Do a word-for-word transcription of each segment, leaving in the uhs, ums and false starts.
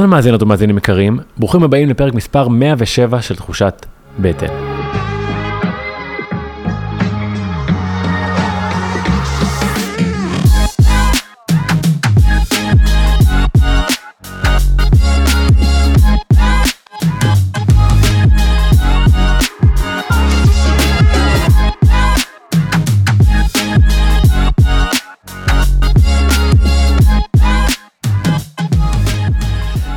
אהלן מאזינות ומאזינים יקרים, ברוכים הבאים לפרק מספר מאה ושבע של תחושת בטן.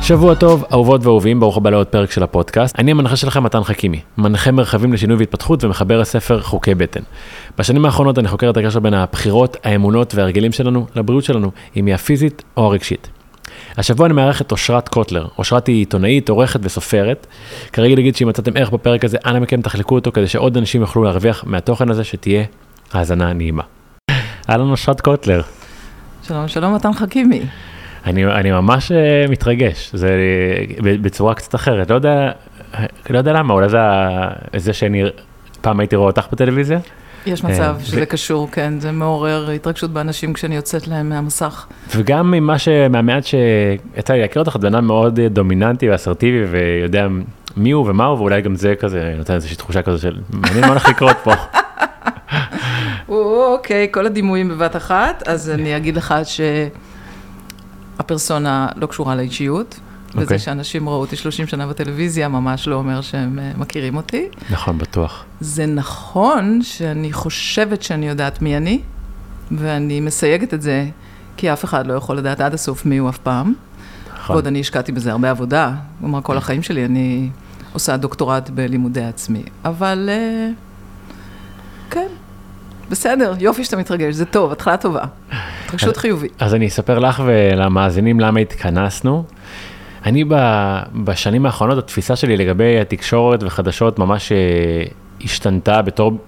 שבוע טוב, אהובות ואהובים, ברוך הבא לעוד פרק של הפודקאסט. אני המנחה שלכם מתן חכימי, מנחה מרחבים לשינוי והתפתחות ומחבר הספר חוקי בטן. בשנים האחרונות אני חוקר את הקשר בין הבחירות, האמונות והרגלים שלנו לבריאות שלנו, אם היא הפיזית או הרגשית. השבוע אני מארח את אושרת קוטלר. אושרת היא עיתונאית, עורכת וסופרת. כרגע נגיד שאם מצאתם ערך בפרק הזה, אנא מכם תחלקו אותו כדי שעוד אנשים יוכלו להרוויח מהתוכן הזה, שתהיה האזנה נעימה. אהלן אושרת קוטלר. שלום, שלום מתן חכימי. אני, אני ממש מתרגש, זה בצורה קצת אחרת, לא יודע, לא יודע למה, אולי זה, זה שאני פעם הייתי רואה אותך בטלוויזיה. יש מצב שזה זה... קשור, כן, זה מעורר התרגשות באנשים כשאני יוצאת להם מהמסך. וגם ממה שמעט שיצא לי להכיר אותך, את בנה מאוד דומיננטי ואסרטיבי ויודע מי הוא ומה הוא, ואולי גם זה כזה, נותן איזושהי תחושה כזו של, אני לא הולך לקרות פה. אוקיי, כל הדימויים בבת אחת, אז אני אגיד לך ש... הפרסונה לא קשורה לאישיות, okay. וזה שאנשים ראו אותי שלושים שנה בטלוויזיה, ממש לא אומר שהם מכירים אותי. נכון, בטוח. זה נכון שאני חושבת שאני יודעת מי אני, ואני מסייגת את זה, כי אף אחד לא יכול לדעת עד הסוף מי הוא אף פעם. נכון. ועוד אני השקעתי בזה הרבה עבודה, כלומר כל החיים שלי אני עושה דוקטורט בלימודי עצמי, אבל כן. בסדר, יופי שאתה מתרגש, זה טוב, התחלה טובה. התרגשות חיובית. אז אני אספר לך ולמאזינים למה התכנסנו. אני בשנים האחרונות, התפיסה שלי לגבי התקשורת וחדשות ממש השתנתה בתור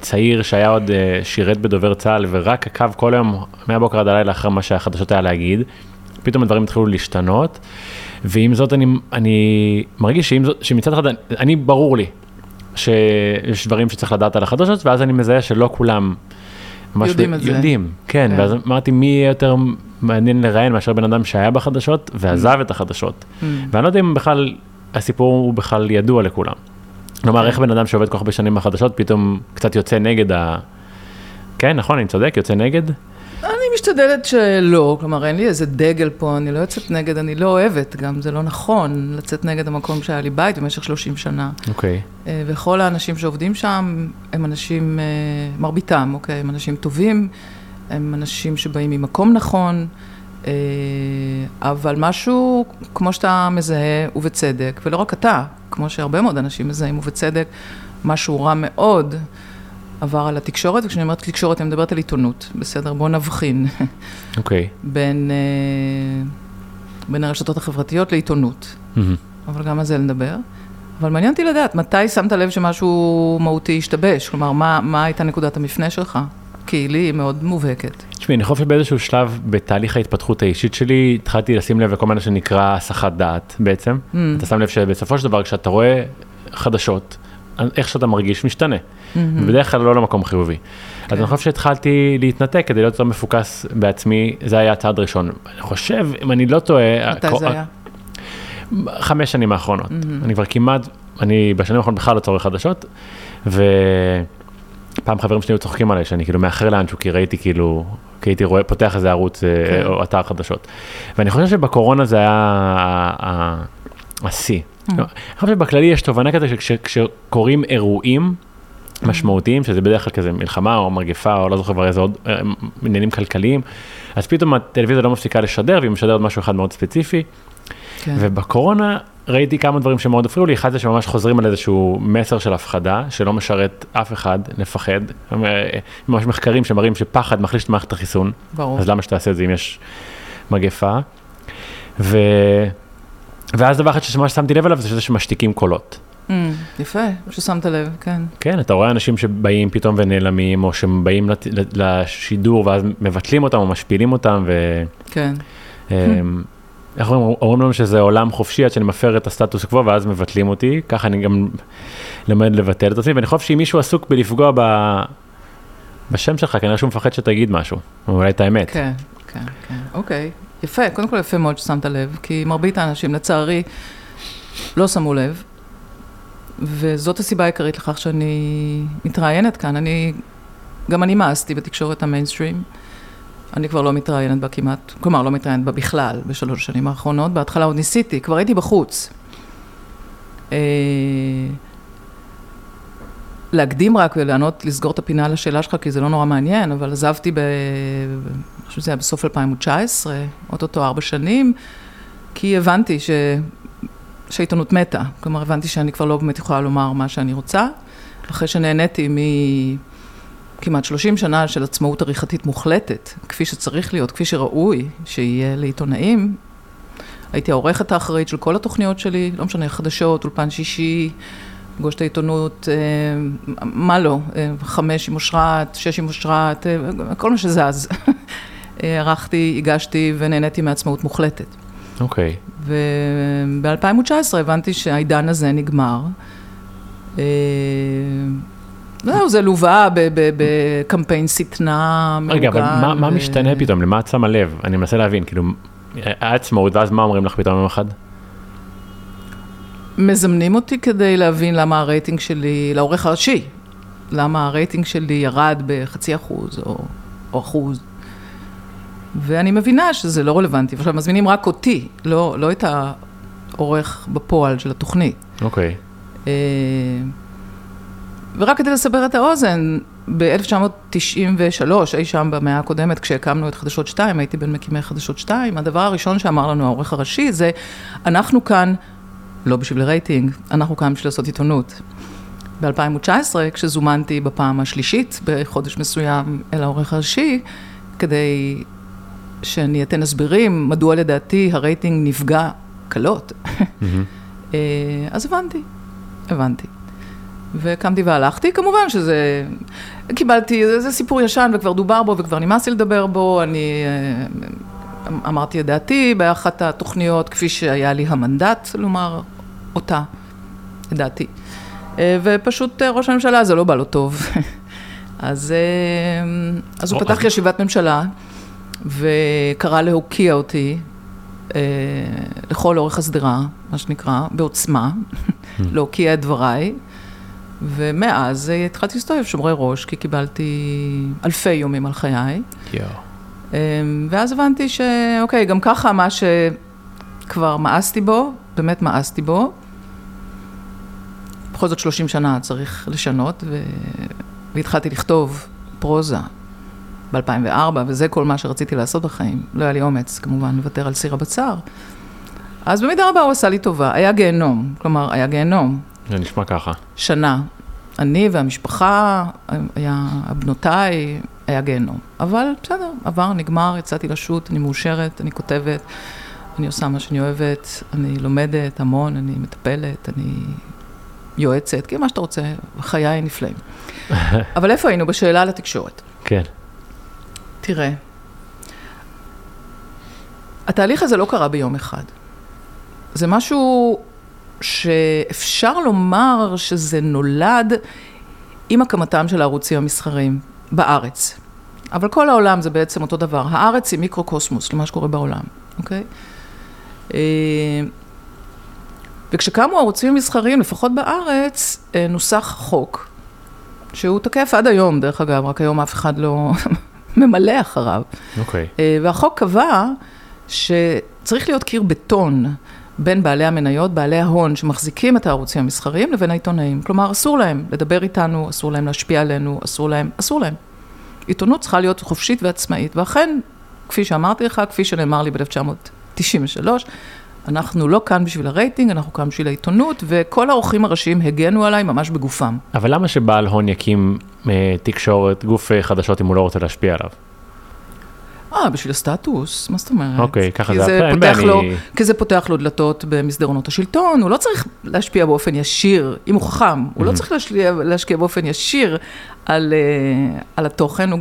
צעיר שהיה עוד שירת בדובר צהל, ורק עקב כל יום מהבוקר עד הלילה אחרי מה שהחדשות היה להגיד. פתאום הדברים התחילו להשתנות, ועם זאת אני, אני מרגיש שמצד אחד, אני ברור לי, שיש דברים שצריך לדעת על החדשות, ואז אני מזהה שלא כולם יודעים את זה. יודעים, כן. ואז אמרתי, מי יהיה יותר מעניין לראיין מאשר בן אדם שהיה בחדשות, ועזב את החדשות. ואני לא יודע אם בכלל, הסיפור הוא בכלל ידוע לכולם. כלומר, איך בן אדם שעובד כל כך בשנים בחדשות, פתאום קצת יוצא נגד ה... כן, נכון, אני צודק, יוצא נגד? אני משתדלת שלא, כלומר, אין לי איזה דגל פה, אני לא יוצאת נגד, אני לא אוהבת, גם זה לא נכון, לצאת נגד המקום שהיה לי בית במשך שלושים שנה. אוקיי. וכל האנשים שעובדים שם, הם אנשים, מרביתם, אוקיי? הם אנשים טובים, הם אנשים שבאים ממקום נכון, אבל משהו, כמו שאתה מזהה, ובצדק, ולא רק אתה, כמו שהרבה מאוד אנשים מזהים, ובצדק, משהו רע מאוד, עבר על התקשורת, וכשאני אומרת תקשורת, אני מדברת על עיתונות. בסדר, בואו נבחין. אוקיי. בין, בין הרשתות החברתיות לעיתונות. אבל גם על זה נדבר. אבל מעניין אותי לדעת, מתי שמת לב שמשהו מהותי השתבש? כלומר, מה, מה הייתה נקודת המפנה שלך? כי לי היא מאוד מובהקת. תשמעי, אני חושב שבאיזשהו שלב, בתהליך ההתפתחות האישית שלי, התחלתי לשים לב לכל מה שנקרא הסחת דעת, בעצם. אתה שם לב שבסופו של דבר, כשאתה רואה חדשות, איך שאתה מרגיש משתנה. ובדרך כלל לא למקום חיובי. אז אני חושב שהתחלתי להתנתק כדי להיות יותר מפוקס בעצמי, זה היה הצעד ראשון. אני חושב, אם אני לא טועה... מתי זה היה? חמש שנים האחרונות. אני כבר כמעט, אני בשנים האחרונות בכלל לא צורך חדשות, ופעם חברים שלי היו צוחקים עליי, שאני כאילו מאחר לאנשהו, כי ראיתי כאילו, כי הייתי רואה, פותח איזה ערוץ או אתר חדשות. ואני חושב שבקורונה זה היה השיא. אני חושב שבכללי יש תובנה כזה שכשקוראים אירועים משמעותיים, שזה בדרך כלל כזה מלחמה או מרגפה או לא זוכר כבר איזה עוד עניינים כלכליים, אז פתאום הטלוויזיה לא מפסיקה לשדר, והיא משדרת משהו אחד מאוד ספציפי, ובקורונה ראיתי כמה דברים שמאוד הפריעו לי, אחד זה שממש חוזרים על איזשהו מסר של הפחדה, שלא משרת אף אחד, נפחד, ממש מחקרים שמראים שפחד מחליש את מערכת החיסון, אז למה שתעשה את זה אם יש מגפה, ו... ואז דבר אחד ששמע ששמתי לב עליו, זה שזה שמשתיקים קולות. יפה, ששמת לב, כן. כן, אתה רואה אנשים שבאים פתאום ונעלמים, או שבאים לשידור, ואז מבטלים אותם, או משפילים אותם, ו... כן. איך אומרים, אומרים לנו שזה עולם חופשי, עד שאני מפר את הסטטוס קוו, ואז מבטלים אותי, ככה אני גם למד לבטל את עצמי, ואני חושב שאם מישהו עסוק בלפגוע בשם שלך, כנראה שהוא מפחד שתגיד משהו, אולי את האמת. כן, כן, כן, אוקיי. יפה, קודם כל יפה מאוד ששמת לב, כי מרבית האנשים לצערי לא שמו לב, וזאת הסיבה העיקרית לכך שאני מתראיינת כאן. אני, גם אני מאסתי בתקשורת המיינסטרים, אני כבר לא מתראיינת בה כמעט, כלומר לא מתראיינת בה בכלל בשלוש שנים האחרונות, בהתחלה עוד ניסיתי, כבר הייתי בחוץ. להקדים רק ולענות, לסגור את הפינה לשאלה שלך, כי זה לא נורא מעניין, אבל עזבתי ב... אני חושב שזה היה בסוף אלפיים תשע עשרה, אוטוטו ארבע שנים, כי הבנתי ש... שהעיתונות מתה. כלומר, הבנתי שאני כבר לא באמת יכולה לומר מה שאני רוצה, אחרי שנהניתי מכמעט שלושים שנה של עצמאות עריכתית מוחלטת, כפי שצריך להיות, כפי שראוי שיהיה לעיתונאים. הייתי העורכת האחראית של כל התוכניות שלי, לא משנה, חדשות, אולפן שישי, פגוש את העיתונות, מה לא, חמש עם אושרת, שש עם אושרת, כל מה שזז. ערכתי, הגשתי ונהניתי מעצמאות מוחלטת. אוקיי. וב-אלפיים תשע עשרה הבנתי שהעידן הזה נגמר. זהו, זה לווה בקמפיין סטנה. רגע, אבל מה משתנה פתאום? למה את שמה לב? אני מנסה להבין, כאילו, העצמאות, ואז מה אומרים לך פתאום יום אחד? מזמנים אותי כדי להבין למה הרייטינג שלי, לעורך הראשי, למה הרייטינג שלי ירד בחצי אחוז או, או אחוז. ואני מבינה שזה לא רלוונטי. עכשיו, מזמינים רק אותי, לא, לא את העורך בפועל של התוכנית. אוקיי. Okay. ורק כדי לסבר את האוזן, ב-אלף תשע מאות תשעים ושלוש, אי שם במאה הקודמת, כשהקמנו את חדשות שתיים, הייתי בין מקימי חדשות שתיים, הדבר הראשון שאמר לנו העורך הראשי זה, אנחנו כאן... לא בשביל רייטינג, אנחנו כאן בשביל לעשות עיתונות. ב-אלפיים תשע עשרה, כשזומנתי בפעם השלישית, בחודש מסוים, אל העורך הראשי, כדי שאני אתן הסברים, מדוע לדעתי הרייטינג נפגע קלות. Mm-hmm. אז הבנתי, הבנתי. וקמתי והלכתי, כמובן שזה... קיבלתי, זה, זה סיפור ישן, וכבר דובר בו, וכבר נמאסתי לדבר בו, אני... אמרתי את דעתי באחת התוכניות, כפי שהיה לי המנדט, לומר אותה, את דעתי. ופשוט ראש הממשלה, זה לא בא לו טוב. אז, אז הוא פתח ישיבת ממשלה, וקרא להוקיע אותי לכל אורך הסדרה, מה שנקרא, בעוצמה, להוקיע את דבריי. ומאז התחלתי להסתובב שומרי ראש, כי קיבלתי אלפי יומים על חיי. יאו. ואז הבנתי שאוקיי, גם ככה מה שכבר מאסתי בו, באמת מאסתי בו, בכל זאת שלושים שנה צריך לשנות, ו... והתחלתי לכתוב פרוזה ב-אלפיים וארבע, וזה כל מה שרציתי לעשות בחיים. לא היה לי אומץ, כמובן, לוותר על סיר הבצר. אז במידה רבה הוא עשה לי טובה, היה גיהנום, כלומר, היה גיהנום. זה נשמע ככה. שנה. אני והמשפחה, היה הבנותיי, היה גיהנום. אבל בסדר, עבר, נגמר, יצאתי לשוט, אני מאושרת, אני כותבת, אני עושה מה שאני אוהבת, אני לומדת המון, אני מטפלת, אני יועצת, כי מה שאתה רוצה, חיי נפלאים. אבל איפה היינו? בשאלה על התקשורת. כן. תראה, התהליך הזה לא קרה ביום אחד. זה משהו שאפשר לומר שזה נולד עם הקמתם של הערוצים המסחריים בארץ. אבל כל העולם זה בעצם אותו דבר. הארץ היא מיקרו-קוסמוס, למה שקורה בעולם, אוקיי? וכשקמו הערוצים המסחריים, לפחות בארץ, נוסח חוק, שהוא תקף עד היום, דרך אגב, רק היום אף אחד לא ממלא אחריו. אוקיי. והחוק קבע שצריך להיות קיר בטון, בין בעלי המניות, בעלי ההון, שמחזיקים את הערוצים המסחריים לבין העיתונאים. כלומר, אסור להם לדבר איתנו, אסור להם להשפיע עלינו, אסור להם, אסור להם. עיתונות צריכה להיות חופשית ועצמאית, ואכן, כפי שאמרתי לך, כפי שנאמר לי ב-אלף תשע מאות תשעים ושלוש, אנחנו לא כאן בשביל הרייטינג, אנחנו כאן בשביל העיתונות, וכל העורכים הראשיים הגנו עליי ממש בגופם. אבל למה שבעל הון יקים תקשורת, גוף חדשות, אם הוא לא רוצה להשפיע עליו? אה, בשביל הסטטוס, מה זאת אומרת? אוקיי, ככה זה הפן, ואני... כי זה פותח לו דלתות במסדרונות השלטון, הוא לא צריך להשפיע באופן ישיר, אם הוא חכם, הוא לא צריך להשקיע באופן ישיר על התוכן, הוא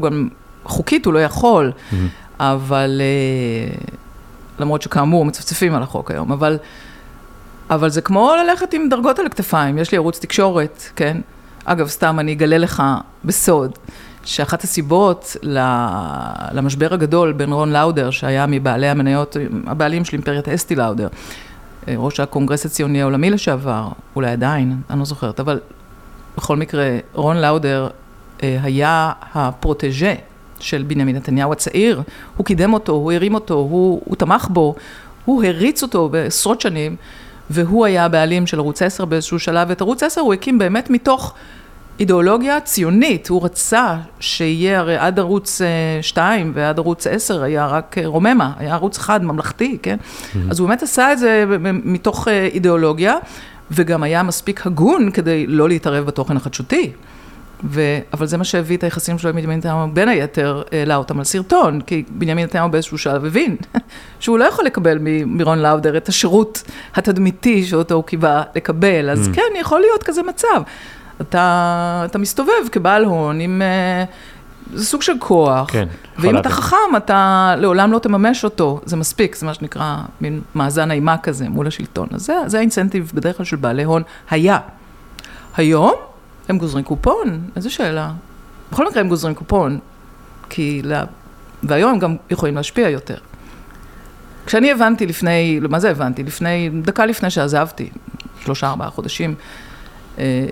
גם חוקית, הוא לא יכול, אבל, למרות שכאמור, מצפצפים על החוק היום, אבל זה כמו ללכת עם דרגות על הכתפיים, יש לי ערוץ תקשורת, כן? אגב, סתם אני אגלה לך בסוד, שאחת הסיבות למשבר הגדול בין רון לאודר, שהיה מבעלי המניות, הבעלים של אימפריית אסתי לאודר, ראש הקונגרס הציוני העולמי לשעבר, אולי עדיין, אני לא זוכרת, אבל בכל מקרה, רון לאודר היה הפרוטג'ה של בנימין נתניהו הצעיר, הוא קידם אותו, הוא הרים אותו, הוא, הוא תמך בו, הוא הריץ אותו בעשרות שנים, והוא היה הבעלים של ערוץ עשר באיזשהו שלב, ואת ערוץ עשר הוא הקים באמת מתוך אידיאולוגיה ציונית, הוא רצה שיהיה, הרי עד ערוץ שתיים ועד ערוץ עשר היה רק רוממה, היה ערוץ אחד ממלכתי, כן? Mm-hmm. אז הוא באמת עשה את זה מתוך אידיאולוגיה, וגם היה מספיק הגון כדי לא להתערב בתוכן החדשותי. ו... אבל זה מה שהביא את היחסים שלו עם בנימין נתניהו בין היתר לאותם על סרטון, כי בנימין נתניהו באיזשהו שלב הבין שהוא לא יכול לקבל מרון לאודר את השירות התדמיתי שאותו הוא קיבל לקבל, אז mm-hmm. כן, יכול להיות כזה מצב. אתה, אתה מסתובב כבעל הון עם uh, סוג של כוח, כן, ואם אתה חכם, אתה לעולם לא תממש אותו, זה מספיק, זה מה שנקרא מין מאזן האימה כזה מול השלטון. אז זה, זה האינסנטיב בדרך כלל של בעלי הון היה. היום הם גוזרים קופון, איזו שאלה. בכל מקרה הם גוזרים קופון, כי לה... והיום הם גם יכולים להשפיע יותר. כשאני הבנתי לפני, למה זה הבנתי? לפני, דקה לפני שעזבתי, שלושה, ארבעה חודשים, אה...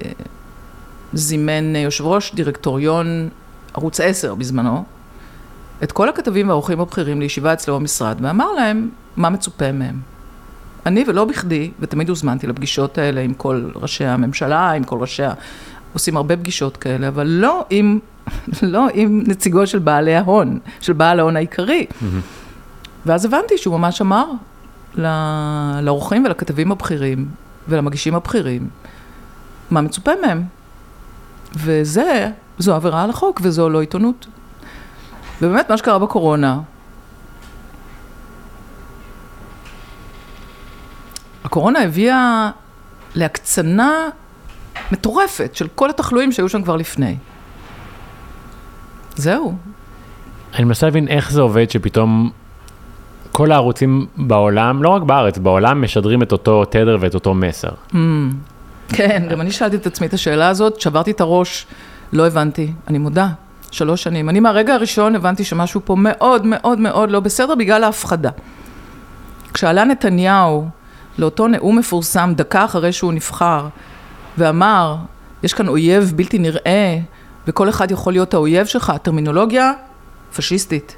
זימן יושב ראש דירקטוריון ערוץ עשר בזמנו, את כל הכתבים והעורכים הבכירים לישיבה אצלו במשרד, ואמר להם מה מצופה מהם. אני ולא בכדי, ותמיד הוזמנתי לפגישות האלה עם כל ראשי הממשלה, עם כל ראשי, עושים הרבה פגישות כאלה, אבל לא עם, לא עם נציגו של בעלי ההון, של בעל ההון העיקרי. Mm-hmm. ואז הבנתי שהוא ממש אמר לעורכים ולכתבים הבכירים, ולמגישים הבכירים, מה מצופה מהם. וזה, זו עבירה על החוק, וזו לא עיתונות. ובאמת, מה שקרה בקורונה, הקורונה הביאה להקצנה מטורפת של כל התחלואים שהיו שם כבר לפני. זהו. אני מנסה להבין איך זה עובד שפתאום כל הערוצים בעולם, לא רק בארץ, בעולם משדרים את אותו תדר ואת אותו מסר. Mm. כן, גם אני שאלתי את עצמי את השאלה הזאת, שברתי את הראש, לא הבנתי, אני מודה, שלוש שנים. אני מהרגע הראשון הבנתי שמשהו פה מאוד מאוד מאוד לא בסדר בגלל ההפחדה. כשעלה נתניהו לאותו נאום מפורסם דקה אחרי שהוא נבחר, ואמר, יש כאן אויב בלתי נראה, וכל אחד יכול להיות האויב שלך, טרמינולוגיה פשיסטית.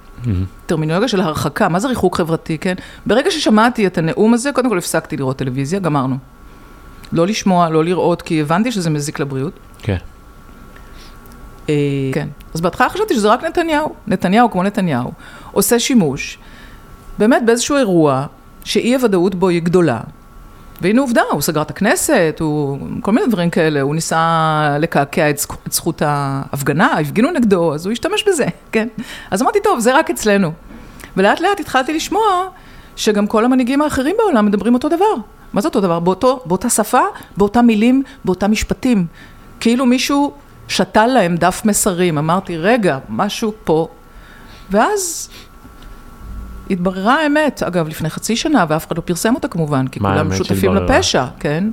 טרמינולוגיה של הרחקה, מה זה ריחוק חברתי, כן? ברגע ששמעתי את הנאום הזה, קודם כל הפסקתי לראות טלוויזיה, גמרנו. לא לשמוע, לא לראות, כי הבנתי שזה מזיק לבריאות. כן. כן. אז בהתחלה חשבתי שזה רק נתניהו. נתניהו כמו נתניהו. עושה שימוש. באמת באיזשהו אירוע שאי הוודאות בו היא גדולה. והנה עובדה, הוא סגר את הכנסת, הוא... כל מיני דברים כאלה. הוא ניסה לקעקע את זכות ההפגנה, הפגינו נגדו, אז הוא השתמש בזה. כן. אז אמרתי, טוב, זה רק אצלנו. ולאט לאט התחלתי לשמוע שגם כל המנהיגים האחרים בעולם מדברים אותו דבר. מה זה אותו דבר? באותו, באותה שפה, באותה מילים, באותה משפטים. כאילו מישהו שתל להם דף מסרים. אמרתי, רגע, משהו פה. ואז התבררה האמת, אגב, לפני חצי שנה, ואף אחד לא פרסם אותה כמובן, כי כולם שותפים לפשע, כן?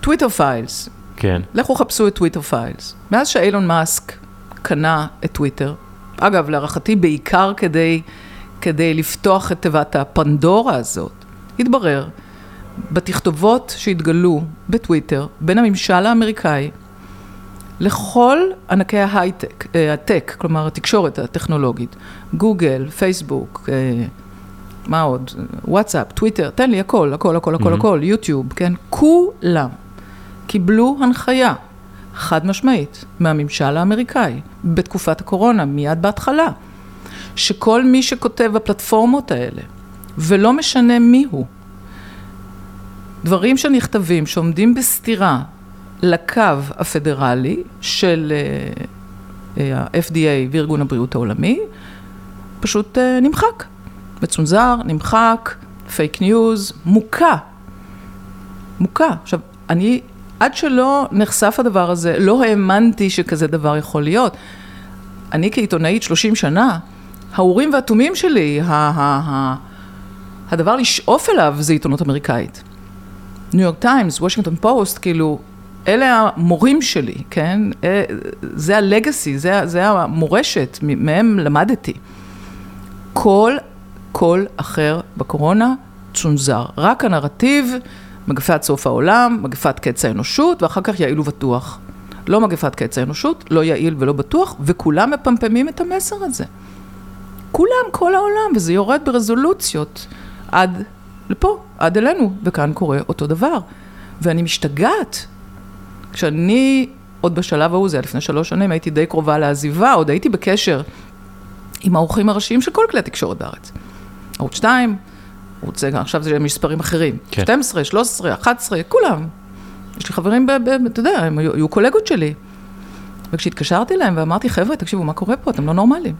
טוויטר פיילס. כן. לכו חפשו את טוויטר פיילס. מאז שאילון מאסק קנה את טוויטר, אגב, להערכתי בעיקר כדי, כדי לפתוח את תיבת הפנדורה הזאת, התברר בתכתובות שהתגלו בטוויטר, בין הממשל האמריקאי, לכל ענקי ההייטק, הטק, כלומר התקשורת הטכנולוגית, גוגל, פייסבוק, מה עוד? וואטסאפ, טוויטר, תן לי הכל, הכל, הכל, הכל, הכל, יוטיוב, כן? כולם קיבלו הנחיה חד משמעית מהממשל האמריקאי, בתקופת הקורונה, מיד בהתחלה, שכל מי שכותב בפלטפורמות האלה, ולא משנה מיהו, דברים שנכתבים, שעומדים בסתירה לקו הפדרלי של ה-אף די איי וארגון הבריאות העולמי, פשוט נמחק. מצונזר, נמחק, פייק ניוז, מוקע. מוקע. עכשיו, אני, עד שלא נחשף הדבר הזה, לא האמנתי שכזה דבר יכול להיות. אני כעיתונאית שלושים שנה, האורים והתומים שלי, הדבר לשאוף אליו זה עיתונות אמריקאית. ניו יורק טיימס, וושינגטון פוסט, כאילו, אלה המורים שלי, כן? זה הלגאסי, זה, זה המורשת, מהם למדתי. כל, כל אחר בקורונה צונזר. רק הנרטיב, מגפת סוף העולם, מגפת קץ האנושות, ואחר כך יעיל ובטוח. לא מגפת קץ האנושות, לא יעיל ולא בטוח, וכולם מפמפמים את המסר הזה. כולם, כל העולם, וזה יורד ברזולוציות עד לפה, עד אלינו, וכאן קורה אותו דבר. ואני משתגעת, כשאני, עוד בשלב ההוא, זה היה לפני שלוש שנים, הייתי די קרובה לעזיבה, עוד הייתי בקשר עם העורכים הראשיים של כל כלי התקשורת בארץ. ערוץ שתיים, ערוץ, עכשיו זה מספרים אחרים. כן. שתים עשרה, שלוש עשרה, אחת עשרה, כולם. יש לי חברים, ב, ב, אתה יודע, הם היו קולגות שלי. וכשהתקשרתי להם ואמרתי, חבר'ה, תקשיבו, מה קורה פה? אתם לא נורמלים.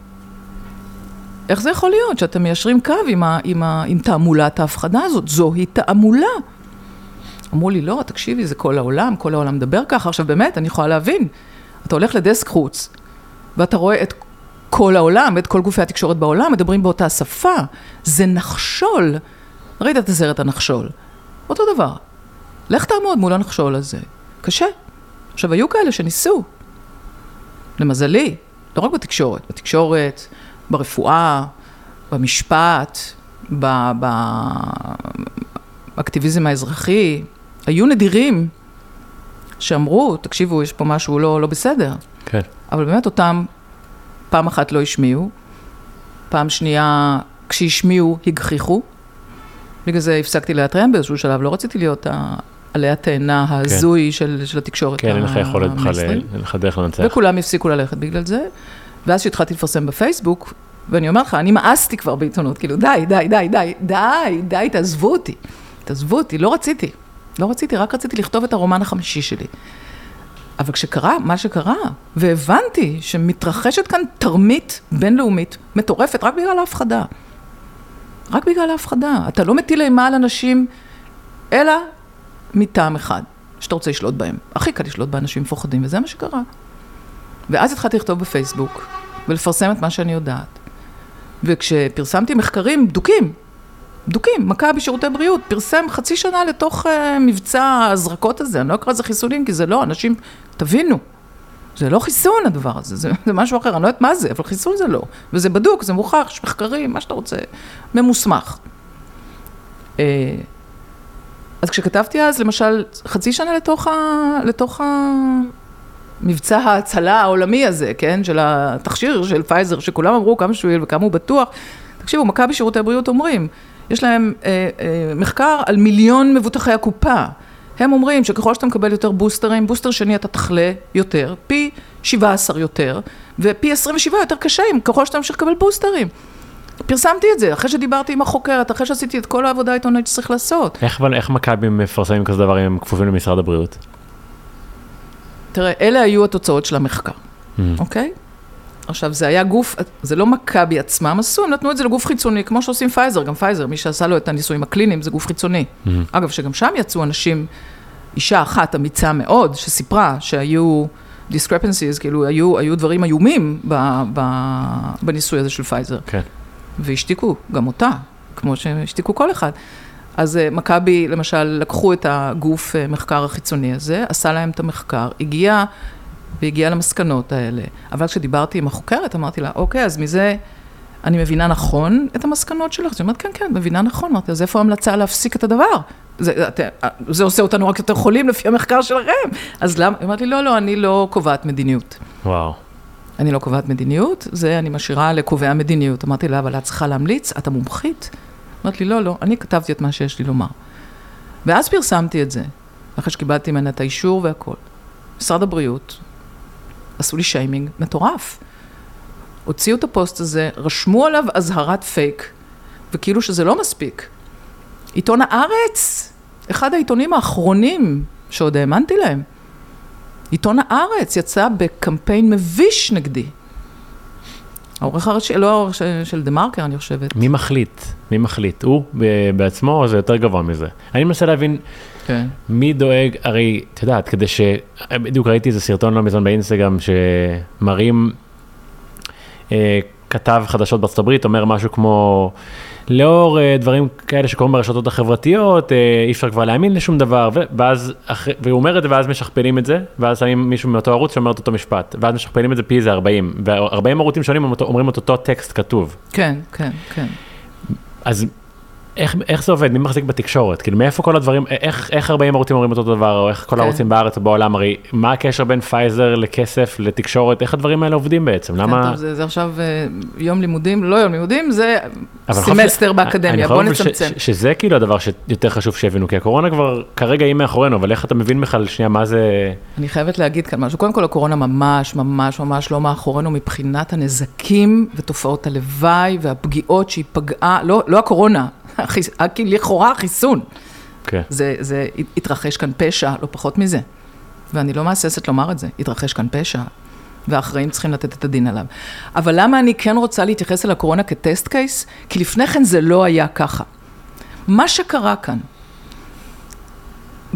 איך זה יכול להיות שאתם מיישרים קו עם, ה, עם, ה, עם תעמולת ההפחדה הזאת? זוהי תעמולה. אמרו לי, לא, תקשיבי, זה כל העולם, כל העולם מדבר ככה. עכשיו באמת, אני יכולה להבין. אתה הולך לדסק חוץ, ואתה רואה את כל העולם, את כל גופי התקשורת בעולם, מדברים באותה שפה. זה נחשול. ראית את הסרט הנחשול. אותו דבר. לך תעמוד מול הנחשול הזה. קשה. עכשיו, היו כאלה שניסו. למזלי, לא רק בתקשורת. בתקשורת, ברפואה, במשפט, ב... ב... אקטיביזם האזרחי, היו נדירים שאמרו, תקשיבו, יש פה משהו לא, לא בסדר. כן. אבל באמת אותם פעם אחת לא השמיעו, פעם שנייה כשהשמיעו הגחיכו, בגלל זה הפסקתי להתרעם באיזשהו שלב, לא רציתי להיות ה... עלי התאנה הזוי כן. של, של התקשורת. כן, אין לך יכולת בכלל, לך דרך לנצח. וכולם הפסיקו ללכת בגלל זה, ואז שהתחלתי לפרסם בפייסבוק, ואני אומר לך, אני מאסתי כבר בעיתונות, כאילו די, די, די, די, די, די, תעזבו אותי. תעזבו אותי, לא רציתי, לא רציתי, רק רציתי לכתוב את הרומן החמישי שלי. אבל כשקרה, מה שקרה, והבנתי שמתרחשת כאן תרמית בינלאומית, מטורפת, רק בגלל ההפחדה. רק בגלל ההפחדה. אתה לא מטיל אימה על אנשים, אלא מטעם אחד, שאתה רוצה לשלוט בהם. הכי קל לשלוט באנשים מפוחדים, וזה מה שקרה. ואז התחלתי לכתוב בפייסבוק, ולפרסם את מה שאני יודעת. וכשפרסמתי מחקרים בדוקים, בדוקים, מכה בשירותי בריאות, פרסם חצי שנה לתוך uh, מבצע הזרקות הזה, אני לא אקרא זה חיסונים, כי זה לא, אנשים, תבינו, זה לא חיסון הדבר הזה, זה, זה משהו אחר, אני לא יודעת מה זה, אבל חיסון זה לא, וזה בדוק, זה מוכח, יש מחקרים, מה שאתה רוצה, ממוסמך. Uh, אז כשכתבתי אז, למשל, חצי שנה לתוך, ה, לתוך המבצע ההצלה העולמי הזה, כן, של התכשיר של פייזר, שכולם אמרו כמה שהוא יעיל וכמה הוא בטוח, תקשיבו, מכה בשירותי בריאות אומרים, יש להם אה, אה, מחקר על מיליון מבוטחי הקופה. הם אומרים שככל שאתה מקבל יותר בוסטרים, בוסטר שני אתה תחלה יותר, פי שבעה עשר יותר, ופי עשרים ושבעה יותר קשיים, ככל שאתה ממשיך לקבל בוסטרים. פרסמתי את זה, אחרי שדיברתי עם החוקרת, אחרי שעשיתי את כל העבודה העיתונאית שצריך לעשות. איך, איך מכבים מפרסמים כזה דבר אם הם כפופים למשרד הבריאות? תראה, אלה היו התוצאות של המחקר, אוקיי? Mm-hmm. Okay? עכשיו, זה היה גוף, זה לא מכה בעצמם, עשו, הם נתנו את זה לגוף חיצוני, כמו שעושים פייזר, גם פייזר, מי שעשה לו את הניסויים הקליניים, זה גוף חיצוני. Mm-hmm. אגב, שגם שם יצאו אנשים, אישה אחת, אמיצה מאוד, שסיפרה שהיו discrepancies, כאילו, היו, היו דברים איומים ב, ב, בניסוי הזה של פייזר. כן. והשתיקו, גם אותה, כמו שהשתיקו כל אחד. אז מכבי, למשל, לקחו את הגוף מחקר החיצוני הזה, עשה להם את המחקר, הגיע... והגיעה למסקנות האלה. אבל כשדיברתי עם החוקרת, אמרתי לה, אוקיי, אז מזה אני מבינה נכון את המסקנות שלך. זאת אומרת, כן, כן, מבינה נכון. אמרתי, אז איפה המלצה להפסיק את הדבר? זה, את, זה עושה אותנו רק יותר חולים לפי המחקר שלכם. אז למה? אמרתי, לא, לא, אני לא קובעת מדיניות. וואו. אני לא קובעת מדיניות, זה אני משאירה לקובע מדיניות. אמרתי לה, אבל את צריכה להמליץ, את המומחית. אמרתי, לא, לא, אני כתבתי את מה שיש לי לומר. ואז פרסמתי את זה, אחרי שקיבלתי ממנה את האישור והכל. משרד הבריאות, עשו לי שיימינג מטורף. הוציאו את הפוסט הזה, רשמו עליו אזהרת פייק, וכאילו שזה לא מספיק. עיתון הארץ, אחד העיתונים האחרונים שעוד האמנתי להם, עיתון הארץ יצא בקמפיין מביש נגדי. העורך הראשי, לא העורך של דמרקר, אני חושבת. מי מחליט? מי מחליט? הוא בעצמו או זה יותר גבוה מזה? אני מנסה להבין... כן. מי דואג, הרי, את יודעת, כדי ש... בדיוק ראיתי איזה סרטון לא מזמן באינסטגרם שמראים אה, כתב חדשות בארצות הברית, אומר משהו כמו לאור דברים כאלה שקוראים ברשתות החברתיות, אי אפשר כבר להאמין לשום דבר, ואז, והוא אומר את זה, ואז משכפלים את זה, ואז שמים מישהו מאותו ערוץ שאומר את אותו משפט, ואז משכפלים את זה פי איזה ארבעים, וארבעים ערוצים שונים אומרים את אותו טקסט כתוב. כן, כן, כן. אז איך, איך זה עובד? מי מחזיק בתקשורת? כאילו, מאיפה כל הדברים, איך, איך ארבעים ערוצים אומרים אותו דבר, או איך כל הערוצים בארץ או בעולם, הרי מה הקשר בין פייזר לכסף, לתקשורת, איך הדברים האלה עובדים בעצם? למה... טוב, זה, זה עכשיו יום לימודים, לא יום לימודים, זה סמסטר באקדמיה, בוא נצמצם. שזה כאילו הדבר שיותר חשוב שהבינו, כי הקורונה כבר כרגע היא מאחורינו, אבל איך אתה מבין מחל שנייה מה זה... אני חייבת להגיד כאן משהו, קודם כל הקורונה ממש, ממש, ממש לא מאחורינו מבחינת הנזקים ותופעות הלוואי והפגיעות שהיא פגעה, לא, לא הקורונה. לכאורה החיסון. זה התרחש כאן פשע, לא פחות מזה. ואני לא מעססת לומר את זה. התרחש כאן פשע, והאחראים צריכים לתת את הדין עליו. אבל למה אני כן רוצה להתייחס אל הקורונה כטסט קייס? כי לפני כן זה לא היה ככה. מה שקרה כאן,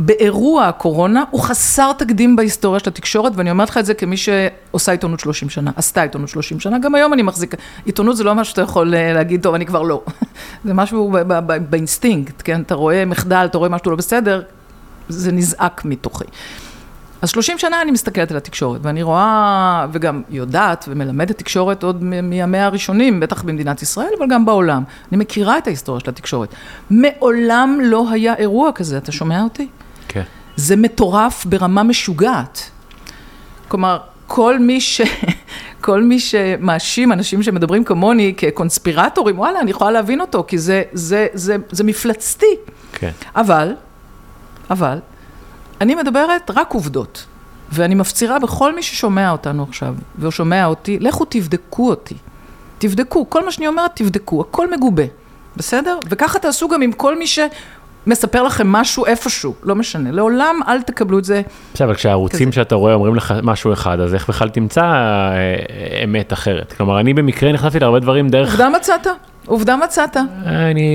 באירוע הקורונה, הוא חסר תקדים בהיסטוריה של התקשורת, ואני אומרת לך את זה כמי שעושה עיתונות שלושים שנה, עשתה עיתונות שלושים שנה, גם היום אני מחזיקה. עיתונות זה לא משהו שאתה יכול להגיד, טוב, אני כבר לא. זה משהו באינסטינקט, כן? אתה רואה מחדל, אתה רואה משהו לא בסדר, זה נזעק מתוכי. אז שלושים שנה אני מסתכלת על התקשורת, ואני רואה, וגם יודעת ומלמדת תקשורת עוד מימיה הראשונים, בטח במדינת ישראל, אבל גם בעולם. אני מכירה את ההיסטוריה של התקשורת. מעולם לא היה אירוע כזה, אתה שומע אותי? כן. זה מטורף ברמה משוגעת. כלומר, כל מי ש... כל מי שמאשים אנשים שמדברים כמוני כקונספירטורים, וואלה, אני יכולה להבין אותו, כי זה, זה, זה, זה מפלצתי. כן. אבל, אבל, אני מדברת רק עובדות, ואני מפצירה בכל מי ששומע אותנו עכשיו, ושומע אותי, לכו תבדקו אותי. תבדקו, כל מה שאני אומרת, תבדקו, הכל מגובה, בסדר? וככה תעשו גם עם כל מי שמספר לכם משהו איפשהו, לא משנה, לעולם אל תקבלו את זה. בסדר, אבל כשהערוצים שאתה רואה אומרים לך משהו אחד, אז איך בכלל תמצא אמת אחרת? כלומר, אני במקרה נחשפתי להרבה דברים דרך... עובדה מצאת? עובדה מצאת.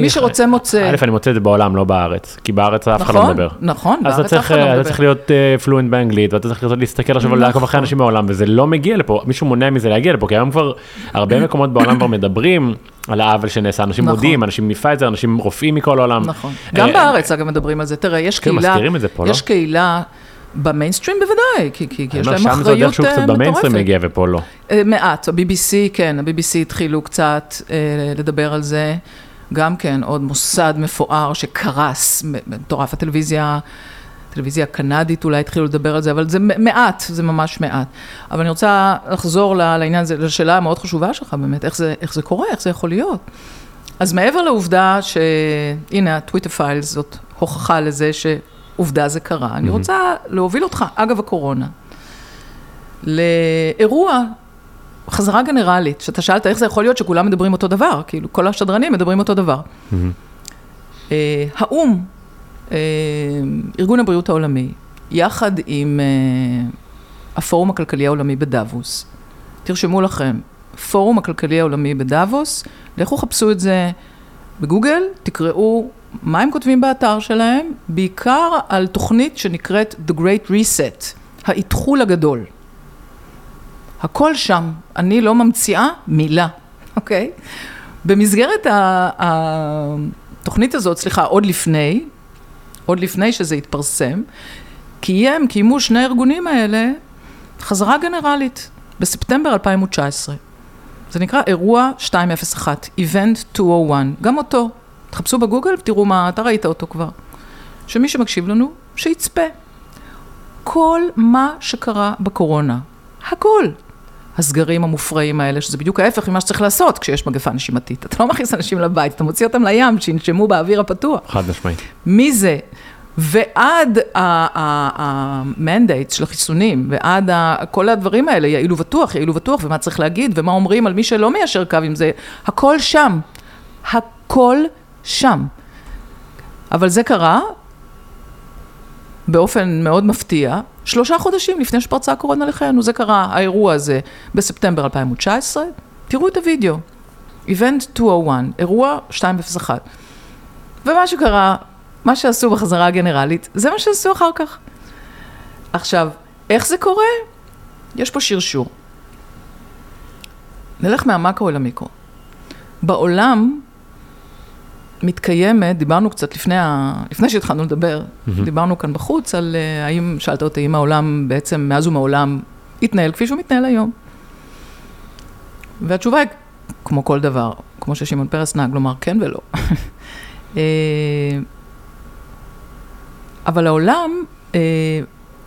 מי שרוצה מוצא. א', אני מוצא את זה בעולם, לא בארץ. כי בארץ אף אחד לא מדבר. נכון, בארץ אף אחד לא מדבר. אז אתה צריך להיות פלואנט באנגלית, ואתה צריך להסתכל עכשיו על כל כך אנשים בעולם, וזה לא מגיע לפה. מישהו מונע מזה להגיע לפה, כי היום כבר הרבה מקומות בעולם כבר מדברים על העוול שנעשה. אנשים מודים, אנשים מפייזר, אנשים רופאים מכל העולם. נכון. גם בארץ אגב מדברים על זה. תראה, יש קהילה, יש קהילה במיינסטרים בוודאי, כי, כי, כי יש להם אחריות מטורפת. שם זה דרך שהוא קצת במיינסטרים הגיע ופה לא. מעט, ה-בי בי סי, כן, ה-בי בי סי התחילו קצת אה, לדבר על זה, גם כן, עוד מוסד מפואר שקרס, מטורף הטלוויזיה, הטלוויזיה הקנדית אולי התחילו לדבר על זה, אבל זה מעט, זה ממש מעט. אבל אני רוצה לחזור לעניין, לשאלה המאוד חשובה שלך באמת, איך זה, איך זה קורה, איך זה יכול להיות. אז מעבר לעובדה שהנה, הטוויטר פיילס זאת הוכחה לזה ש... עובדה זה קרה. אני רוצה להוביל אותך, אגב הקורונה, לאירוע, חזרה גנרלית, שאתה שאלת איך זה יכול להיות שכולם מדברים אותו דבר, כאילו כל השדרנים מדברים אותו דבר. האום, ארגון הבריאות העולמי, יחד עם הפורום הכלכלי העולמי בדאבוס, תרשמו לכם, פורום הכלכלי העולמי בדאבוס, לכו חפשו את זה בגוגל, תקראו, מה הם כותבים באתר שלהם? בעיקר על תוכנית שנקראת The Great Reset, ההתחול הגדול. הכל שם, אני לא ממציאה מילה, אוקיי? במסגרת התוכנית הזאת, סליחה, עוד לפני, עוד לפני שזה התפרסם, קיים, קיימו שני הארגונים האלה, חזרה גנרלית, בספטמבר אלפיים תשע עשרה. זה נקרא אירוע מאתיים ואחת, Event מאתיים ואחת, גם אותו. תחפשו בגוגל ותראו מה, אתה ראית אותו כבר. שמי שמקשיב לנו, שיצפה. כל מה שקרה בקורונה, הכל. הסגרים המופרעים האלה, שזה בדיוק ההפך ממה שצריך לעשות כשיש מגפה נשימתית. אתה לא מכניס אנשים לבית, אתה מוציא אותם לים, שינשמו באוויר הפתוח. חד משמעית. מי זה? ועד המנדייט של החיסונים, ועד כל הדברים האלה, יעילו בטוח, יעילו בטוח, ומה צריך להגיד, ומה אומרים על מי שלא מיישר קו עם זה. הכל שם. הכל שם. אבל זה קרה באופן מאוד מפתיע, שלושה חודשים לפני שפרצה הקורונה לחיינו, זה קרה, האירוע הזה, בספטמבר אלפיים תשע עשרה, תראו את הווידאו, Event מאתיים ואחת, אירוע מאתיים ואחת, ומה שקרה, מה שעשו בחזרה הגנרלית, זה מה שעשו אחר כך. עכשיו, איך זה קורה? יש פה שרשור. נלך מהמקרו אל המיקרו. בעולם, מתקיימת, דיברנו קצת לפני, ה... לפני שהתחלנו לדבר, mm-hmm. דיברנו כאן בחוץ על uh, האם, שאלת אותי, האם העולם בעצם, מאז ומעולם, התנהל כפי שהוא מתנהל היום. והתשובה היא, כמו כל דבר, כמו ששימון פרס נהג לומר כן ולא. uh, אבל העולם uh,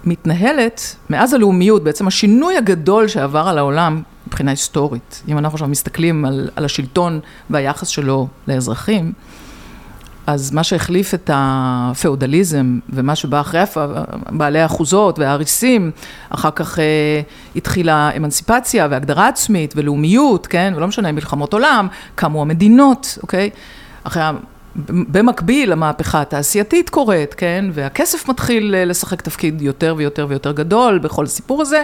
מתנהלת, מאז הלאומיות, בעצם השינוי הגדול שעבר על העולם, מבחינה היסטורית, אם אנחנו עכשיו מסתכלים על, על השלטון והיחס שלו לאזרחים, אז מה שהחליף את הפאודליזם ומה שבא אחרי בעלי האחוזות והאריסים, אחר כך אה, התחילה אמנסיפציה והגדרה עצמית ולאומיות, כן? ולא משנה, מלחמות עולם, קמו המדינות, אוקיי? אחרי במקביל, המהפכה התעשייתית קורית, כן? והכסף מתחיל לשחק תפקיד יותר ויותר ויותר גדול בכל הסיפור הזה,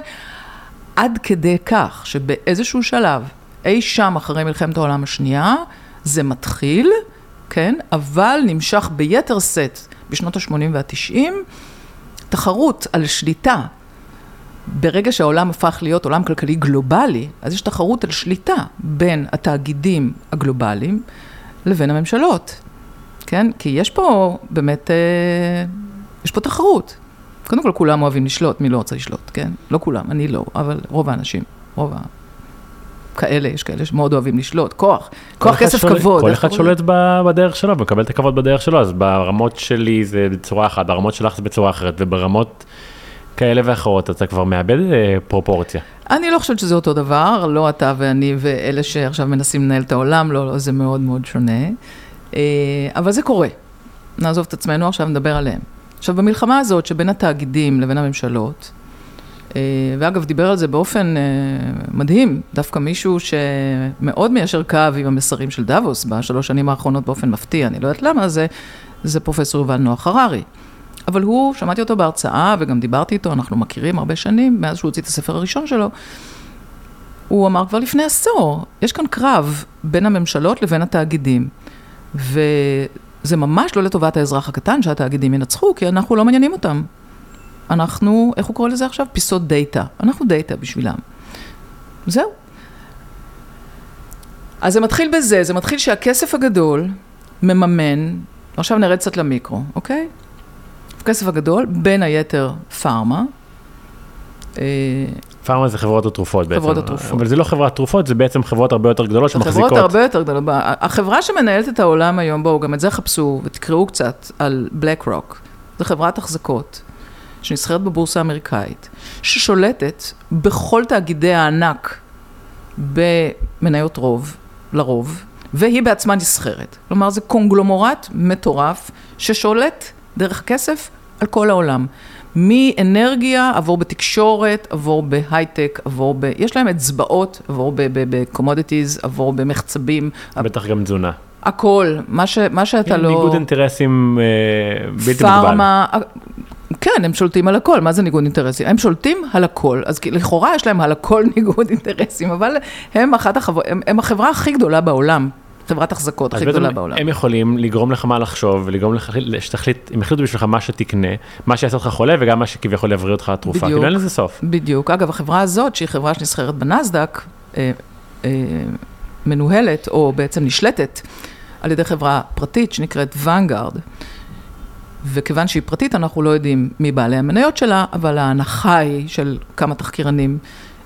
עד כדי כך שבאיזשהו שלב, אי שם אחרי מלחמת העולם השנייה, זה מתחיל, כן? אבל נמשך ביתר סט בשנות ה-שמונים וה-תשעים, תחרות על שליטה. ברגע שהעולם הפך להיות עולם כלכלי גלובלי, אז יש תחרות על שליטה בין התאגידים הגלובליים לבין הממשלות. כן? כי יש פה באמת, יש פה תחרות. קודם כל, כולם אוהבים לשלוט, מי לא רוצה לשלוט, כן? לא כולם, אני לא, אבל רוב האנשים, רוב ה... כאלה, יש כאלה שמאוד אוהבים לשלוט, כוח, כוח כסף כבוד. כל אחד שולט בדרך שלו, מקבל את הכבוד בדרך שלו, אז ברמות שלי זה בצורה אחת, ברמות שלך זה בצורה אחרת, וברמות כאלה ואחרות, אתה כבר מאבד פרופורציה. אני לא חושבת שזה אותו דבר, לא אתה ואני ואלה שעכשיו מנסים לנהל את העולם, לא, זה מאוד מאוד שונה, אבל זה קורה. נעזוב את עצמנו, עכשיו נדבר עליהם. עכשיו, במלחמה הזאת שבין התאגידים לבין הממשלות, ואגב, דיבר על זה באופן מדהים, דווקא מישהו שמאוד מיישר קו עם המסרים של דאבוס, בשלוש שנים האחרונות באופן מפתיע, אני לא יודעת למה, זה, זה פרופסור יובל נוח הררי. אבל הוא, שמעתי אותו בהרצאה, וגם דיברתי איתו, אנחנו מכירים הרבה שנים, מאז שהוא הוציא את הספר הראשון שלו, הוא אמר כבר לפני עשור, יש כאן קרב בין הממשלות לבין התאגידים, ו... זה ממש לא לטובת האזרח הקטן שהתאגידים ינצחו, כי אנחנו לא מעניינים אותם. אנחנו, איך הוא קורא לזה עכשיו? פיסות דאטה. אנחנו דאטה בשבילם. זהו. אז זה מתחיל בזה, זה מתחיל שהכסף הגדול מממן, עכשיו נרד קצת למיקרו, אוקיי? הכסף הגדול, בין היתר פארמה. פארמה זה חברות התרופות בעצם. חברות התרופות. אבל זה לא חברת תרופות, זה בעצם חברות הרבה יותר גדולות שמחזיקות. חברות הרבה יותר גדולות. החברה שמנהלת את העולם היום, בואו, גם את זה חפשו ותקראו קצת על BlackRock. זו חברת החזקות שנסחרת בבורסה האמריקאית, ששולטת בכל תאגידי הענק במניות רוב, לרוב, והיא בעצמה נסחרת. כלומר, זה קונגלומורט מטורף ששולט דרך כסף על כל העולם. מאנרגיה, עבור בתקשורת, עבור בהייטק, עבור ב... יש להם אצבעות, עבור בקומודיטיז, עבור במחצבים. בטח גם תזונה. הכל, מה, ש, מה שאתה לא... ניגוד אינטרסים בלתי פארמה... מוגבל. כן, הם שולטים על הכל. מה זה ניגוד אינטרסים? הם שולטים על הכל. אז לכאורה יש להם על הכל ניגוד אינטרסים, אבל הם, אחת החבר... הם, הם החברה הכי גדולה בעולם. חברת החזקות הכי גדולה בעולם. הם יכולים לגרום לך מה לחשוב, ולגרום לך, שתחליט, הם החליטו בשבילך מה שתקנה, מה שיעשה אותך חולה, וגם מה שכביכול יבריא אותך התרופה. בדיוק. אין לזה סוף. בדיוק. אגב, החברה הזאת, שהיא חברה שנסחרת בנסדק, אה, אה, מנוהלת, או בעצם נשלטת, על ידי חברה פרטית שנקראת ונגארד. וכיוון שהיא פרטית, אנחנו לא יודעים מי בעלי המניות שלה, אבל ההנחה היא של כמה תחקירנים,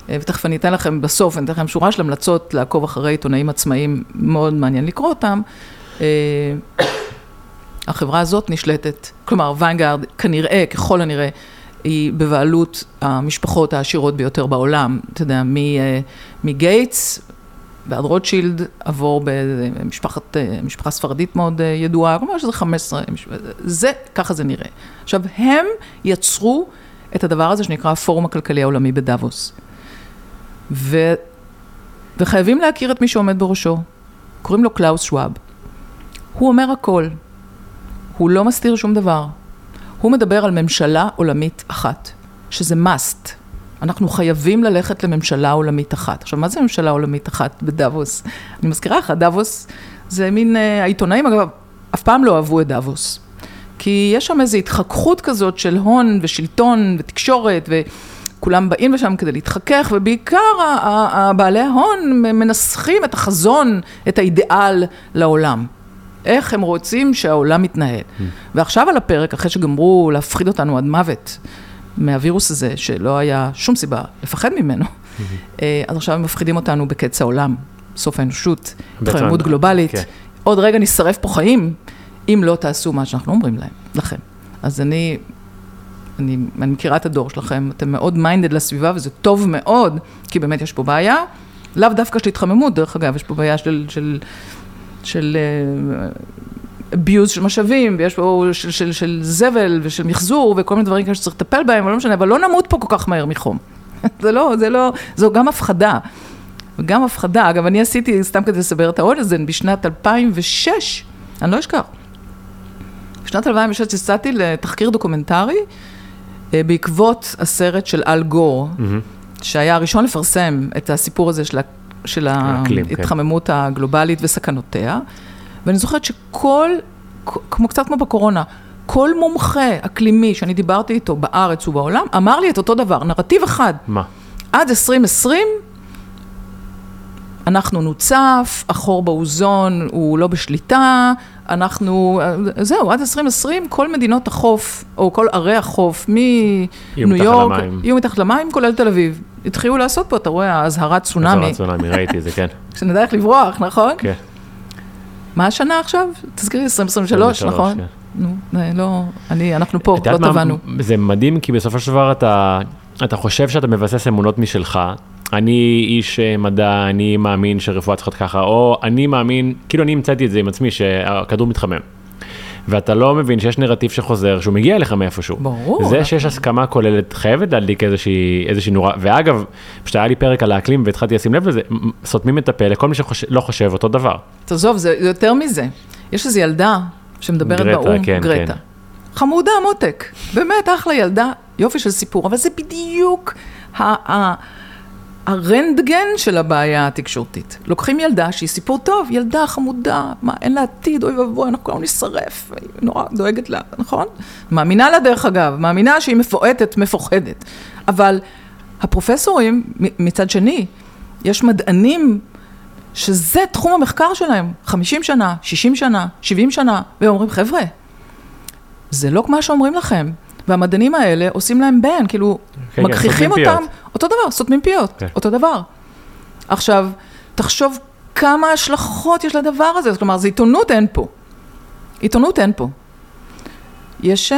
ותכף אני אתן לכם בסוף, אני אתן לכם שורה של המלצות לעקוב אחרי עיתונאים עצמאיים, מאוד מעניין לקרוא אותם. החברה הזאת נשלטת, כלומר, ויינגארד כנראה, ככל הנראה, היא בבעלות המשפחות העשירות ביותר בעולם. אתה יודע, מגייטס ועד רוטשילד, עבור במשפחה ספרדית מאוד ידועה, כלומר שזה חמש עשרה, זה, ככה זה נראה. עכשיו, הם יצרו את הדבר הזה שנקרא הפורום הכלכלי העולמי בדאבוס. ו... וחייבים להכיר את מי שעומד בראשו. קוראים לו קלאוס שוואב. הוא אומר הכל. הוא לא מסתיר שום דבר. הוא מדבר על ממשלה עולמית אחת, שזה must. אנחנו חייבים ללכת לממשלה עולמית אחת. עכשיו, מה זה ממשלה עולמית אחת בדאבוס? אני מזכירה לך, דאבוס זה מין... העיתונאים, אגב, אף פעם לא אהבו את דאבוס. כי יש שם איזו התחככות כזאת של הון ושלטון ותקשורת ו... כולם באים לשם כדי להתחכך, ובעיקר בעלי ההון מנסחים את החזון, את האידיאל לעולם. איך הם רוצים שהעולם מתנהל. ועכשיו על הפרק, אחרי שגמרו להפחיד אותנו עד מוות מהווירוס הזה, שלא היה שום סיבה לפחד ממנו, אז עכשיו הם מפחידים אותנו בקץ העולם, סוף האנושות, התחממות גלובלית. עוד רגע נשרף פה חיים, אם לא תעשו מה שאנחנו אומרים להם, לכם. אז אני... אני, אני מכירה את הדור שלכם, אתם מאוד מיינדד לסביבה, וזה טוב מאוד, כי באמת יש פה בעיה, לאו דווקא של התחממות, דרך אגב, יש פה בעיה של, של, של, abuse של משאבים, ויש פה של, של, של זבל ושל מחזור, וכל מיני דברים כאלה שצריך לטפל בהם, אבל לא משנה, אבל לא נמות פה כל כך מהר מחום. זה לא, זה לא, זו גם הפחדה, וגם הפחדה. אגב, אני עשיתי, סתם כדי לסבר את האוזן, בשנת אלפיים ושש, אני לא אשכח, בשנת אלפיים ושש יצאתי לתחקיר דוקומנטרי, בעקבות הסרט של אל גור, שהיה הראשון לפרסם את הסיפור הזה של ההתחממות הגלובלית וסכנותיה, ואני זוכרת שכל, כמו קצת כמו בקורונה, כל מומחה אקלימי שאני דיברתי איתו בארץ ובעולם, אמר לי את אותו דבר, נרטיב אחד. מה? עד עשרים עשרים, אנחנו נוצף, החור באוזון הוא לא בשליטה, אנחנו, זהו, עד עשרים עשרים, כל מדינות החוף, או כל ערי החוף, מניו יורק, יהיו מתחת למים, כולל תל אביב. התחילו לעשות פה, אתה רואה, הזהרת צונאמי. הזהרת צונאמי, ראיתי, זה כן. שנדע איך לברוח, נכון? כן. מה השנה עכשיו? תזכירי, עשרים עשרים ושלוש, נכון? נו, לא, אנחנו פה, לא תבנו. זה מדהים, כי בסופו של דבר אתה חושב שאתה מבסס אמונות משלך, אני איש מדע, אני מאמין שרפואה צריכה ככה, או אני מאמין, כאילו אני המצאתי את זה עם עצמי, שהכדור מתחמם. ואתה לא מבין שיש נרטיב שחוזר, שהוא מגיע אליך מאיפשהו. ברור. זה שיש הסכמה כוללת, חייבת להדליק איזושהי נורה. ואגב, כשהיה לי פרק על האקלים, והתחלתי לשים לב לזה, סותמים את הפה לכל מי שלא חושב אותו דבר. תעזוב, זה יותר מזה. יש איזו ילדה שמדברת באום, גרטה. חמודה, מותק. באמת, אחלה ילדה, יופי של סיפור, אבל זה בדיוק הרנטגן של הבעיה התקשורתית. לוקחים ילדה שהיא סיפור טוב, ילדה חמודה, מה, אין לה עתיד, אוי ובוי, אנחנו כולנו נשרף, נורא דואגת לה, נכון? מאמינה לה דרך אגב, מאמינה שהיא מפועטת, מפוחדת. אבל הפרופסורים, מצד שני, יש מדענים שזה תחום המחקר שלהם, חמישים שנה, שישים שנה, שבעים שנה, והם אומרים, חבר'ה, זה לא מה שאומרים לכם. והמדענים האלה עושים להם בן, כאילו, okay, מכחיכים yeah, אותם, אותו דבר, סותמים פיות, okay. אותו דבר. עכשיו, תחשוב כמה השלכות יש לדבר הזה, כלומר, זה עיתונות אין פה. עיתונות אין פה. יש,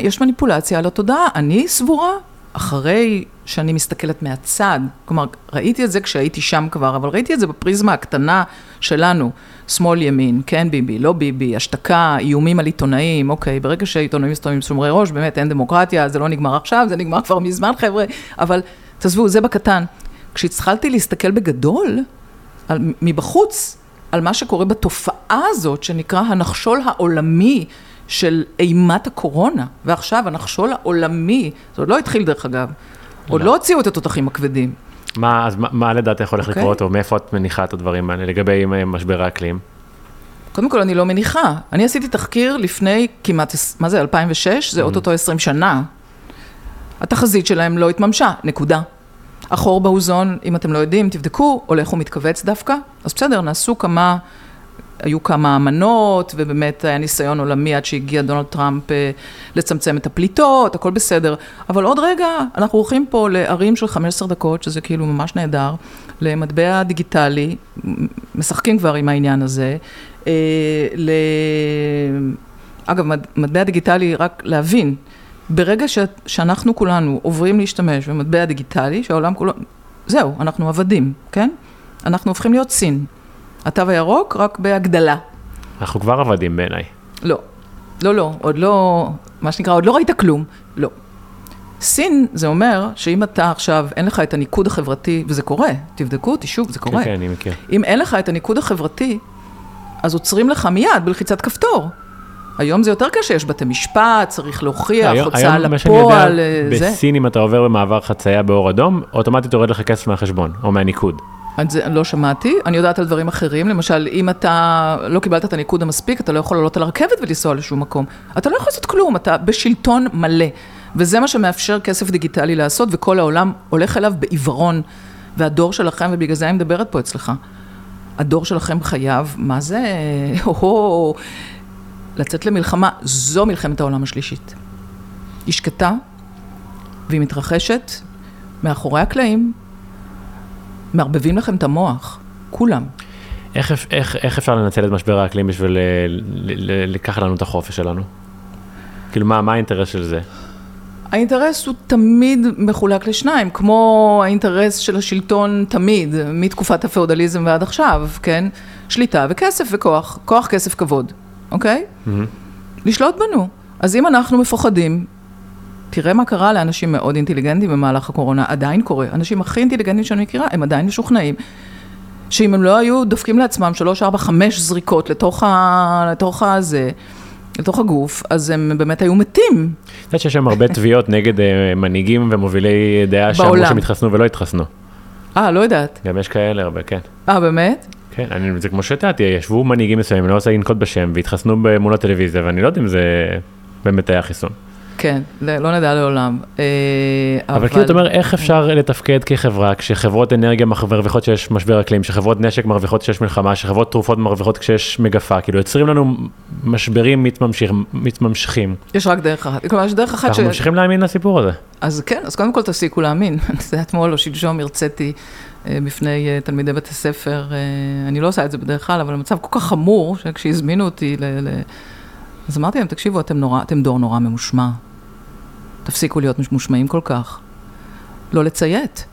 יש מניפולציה על התודעה, אני סבורה, אחרי שאני מסתכלת מהצד, כלומר, ראיתי את זה כשהייתי שם כבר, אבל ראיתי את זה בפריזמה הקטנה שלנו, שמאל ימין, כן ביבי, לא ביבי, השתקה, איומים על עיתונאים, אוקיי, ברגע שהעיתונאים מסתובבים שומרי ראש, באמת אין דמוקרטיה, זה לא נגמר עכשיו, זה נגמר כבר מזמן, חבר'ה, אבל תעזבו, זה בקטן. כשהתחלתי להסתכל בגדול, על, מבחוץ, על מה שקורה בתופעה הזאת, שנקרא הנחשול העולמי, של אימת הקורונה, ועכשיו הנחשול העולמי, זה עוד לא התחיל דרך אגב, עוד לא הוציאו את התותחים הכבדים. מה, אז מה, מה לדעתך הולך לקרות, או מאיפה את מניחה את הדברים האלה, לגבי משבר האקלים? קודם כל, אני לא מניחה. אני עשיתי תחקיר לפני כמעט, מה זה, אלפיים ושש, זה אוטוטו עשרים שנה. התחזית שלהם לא התממשה, נקודה. החור באוזון, אם אתם לא יודעים, תבדקו, הולך ומתכווץ דווקא. אז בסדר, נעשו כמה... היו כמה אמנות, ובאמת היה ניסיון עולמי עד שהגיע דונלד טראמפ לצמצם את הפליטות, הכל בסדר. אבל עוד רגע, אנחנו הולכים פה לערים של חמש עשרה דקות, שזה כאילו ממש נהדר, למטבע דיגיטלי, משחקים כבר עם העניין הזה. אגב, מטבע דיגיטלי, רק להבין, ברגע שאנחנו כולנו עוברים להשתמש במטבע דיגיטלי, שהעולם כולו, זהו, אנחנו עבדים, כן? אנחנו הופכים להיות סין. התו הירוק, רק בהגדלה. אנחנו כבר עבדים בעיניי. לא, לא, לא, עוד לא, מה שנקרא, עוד לא ראית כלום, לא. סין, זה אומר שאם אתה עכשיו, אין לך את הניקוד החברתי, וזה קורה, תבדקו, תשוק, זה קורה. כן, כן, אני מכיר. אם אין לך את הניקוד החברתי, אז עוצרים לך מיד בלחיצת כפתור. היום זה יותר קשה, יש בתי משפט, צריך להוכיח, הוצאה לפועל, זה. בסין, אם אתה עובר במעבר חצייה באור אדום, אוטומטית יורד לך כסף מהחשבון, או מהניקוד. אז לא שמעתי, אני יודעת על דברים אחרים, למשל, אם אתה לא קיבלת את הניקוד המספיק, אתה לא יכול לעלות על הרכבת ולנסוע לשום מקום. אתה לא יכול לעשות כלום, אתה בשלטון מלא. וזה מה שמאפשר כסף דיגיטלי לעשות, וכל העולם הולך אליו בעיוורון, והדור שלכם, ובגלל זה אני מדברת פה אצלך. הדור שלכם חייב, מה זה? או-הו, לצאת למלחמה, זו מלחמת העולם השלישית. היא שקטה, והיא מתרחשת מאחורי הקלעים, מערבבים לכם את המוח, כולם. איך, איך, איך אפשר לנצל את משבר האקלים בשביל לקחת לנו את החופש שלנו? כאילו, מה, מה האינטרס של זה? האינטרס הוא תמיד מחולק לשניים, כמו האינטרס של השלטון תמיד, מתקופת הפאודליזם ועד עכשיו, כן? שליטה וכסף וכוח, כוח, כסף, כבוד, אוקיי? Mm-hmm. לשלוט בנו. אז אם אנחנו מפוחדים, תראה מה קרה לאנשים מאוד אינטליגנטים במהלך הקורונה, עדיין קורה. אנשים הכי אינטליגנטים שאני מכירה, הם עדיין משוכנעים. שאם הם לא היו דופקים לעצמם שלוש, ארבע, חמש זריקות לתוך ה... לתוך הזה, לתוך הגוף, אז הם באמת היו מתים. אני יודעת שיש שם הרבה תביעות נגד מנהיגים ומובילי דעה שאמרו שמתחסנו ולא התחסנו. אה, לא יודעת. גם יש כאלה הרבה, כן. אה, באמת? כן, אני, זה כמו שתעתי, ישבו מנהיגים מסוימים, לא רוצה לנקוט בשם, והתחסנו מול הטלוויזיה, ואני לא יודע אם זה באמת היה חיסון. כן, לא נדע לעולם. אבל כאילו, אתה אומר, איך אפשר לתפקד כחברה, כשחברות אנרגיה מרוויחות שיש משבר אקלים, כשחברות נשק מרוויחות כשיש מלחמה, כשחברות תרופות מרוויחות כשיש מגפה, כאילו, יוצרים לנו משברים מתממשים. יש רק דרך אחת. כלומר, יש דרך אחת ש... אנחנו ממשיכים להאמין לסיפור הזה. אז כן, אז קודם כל תפסיקו להאמין. זה אתמול או שלשום הרציתי בפני תלמידי בית הספר. אני לא עושה את זה בדרך כלל, אבל המצב כל כך חמור, שכשהזמינו אותי ל... אז אמרתי להם, תקשיבו, אתם, נורא, אתם דור נורא ממושמע. תפסיקו להיות מושמעים כל כך. לא לציית.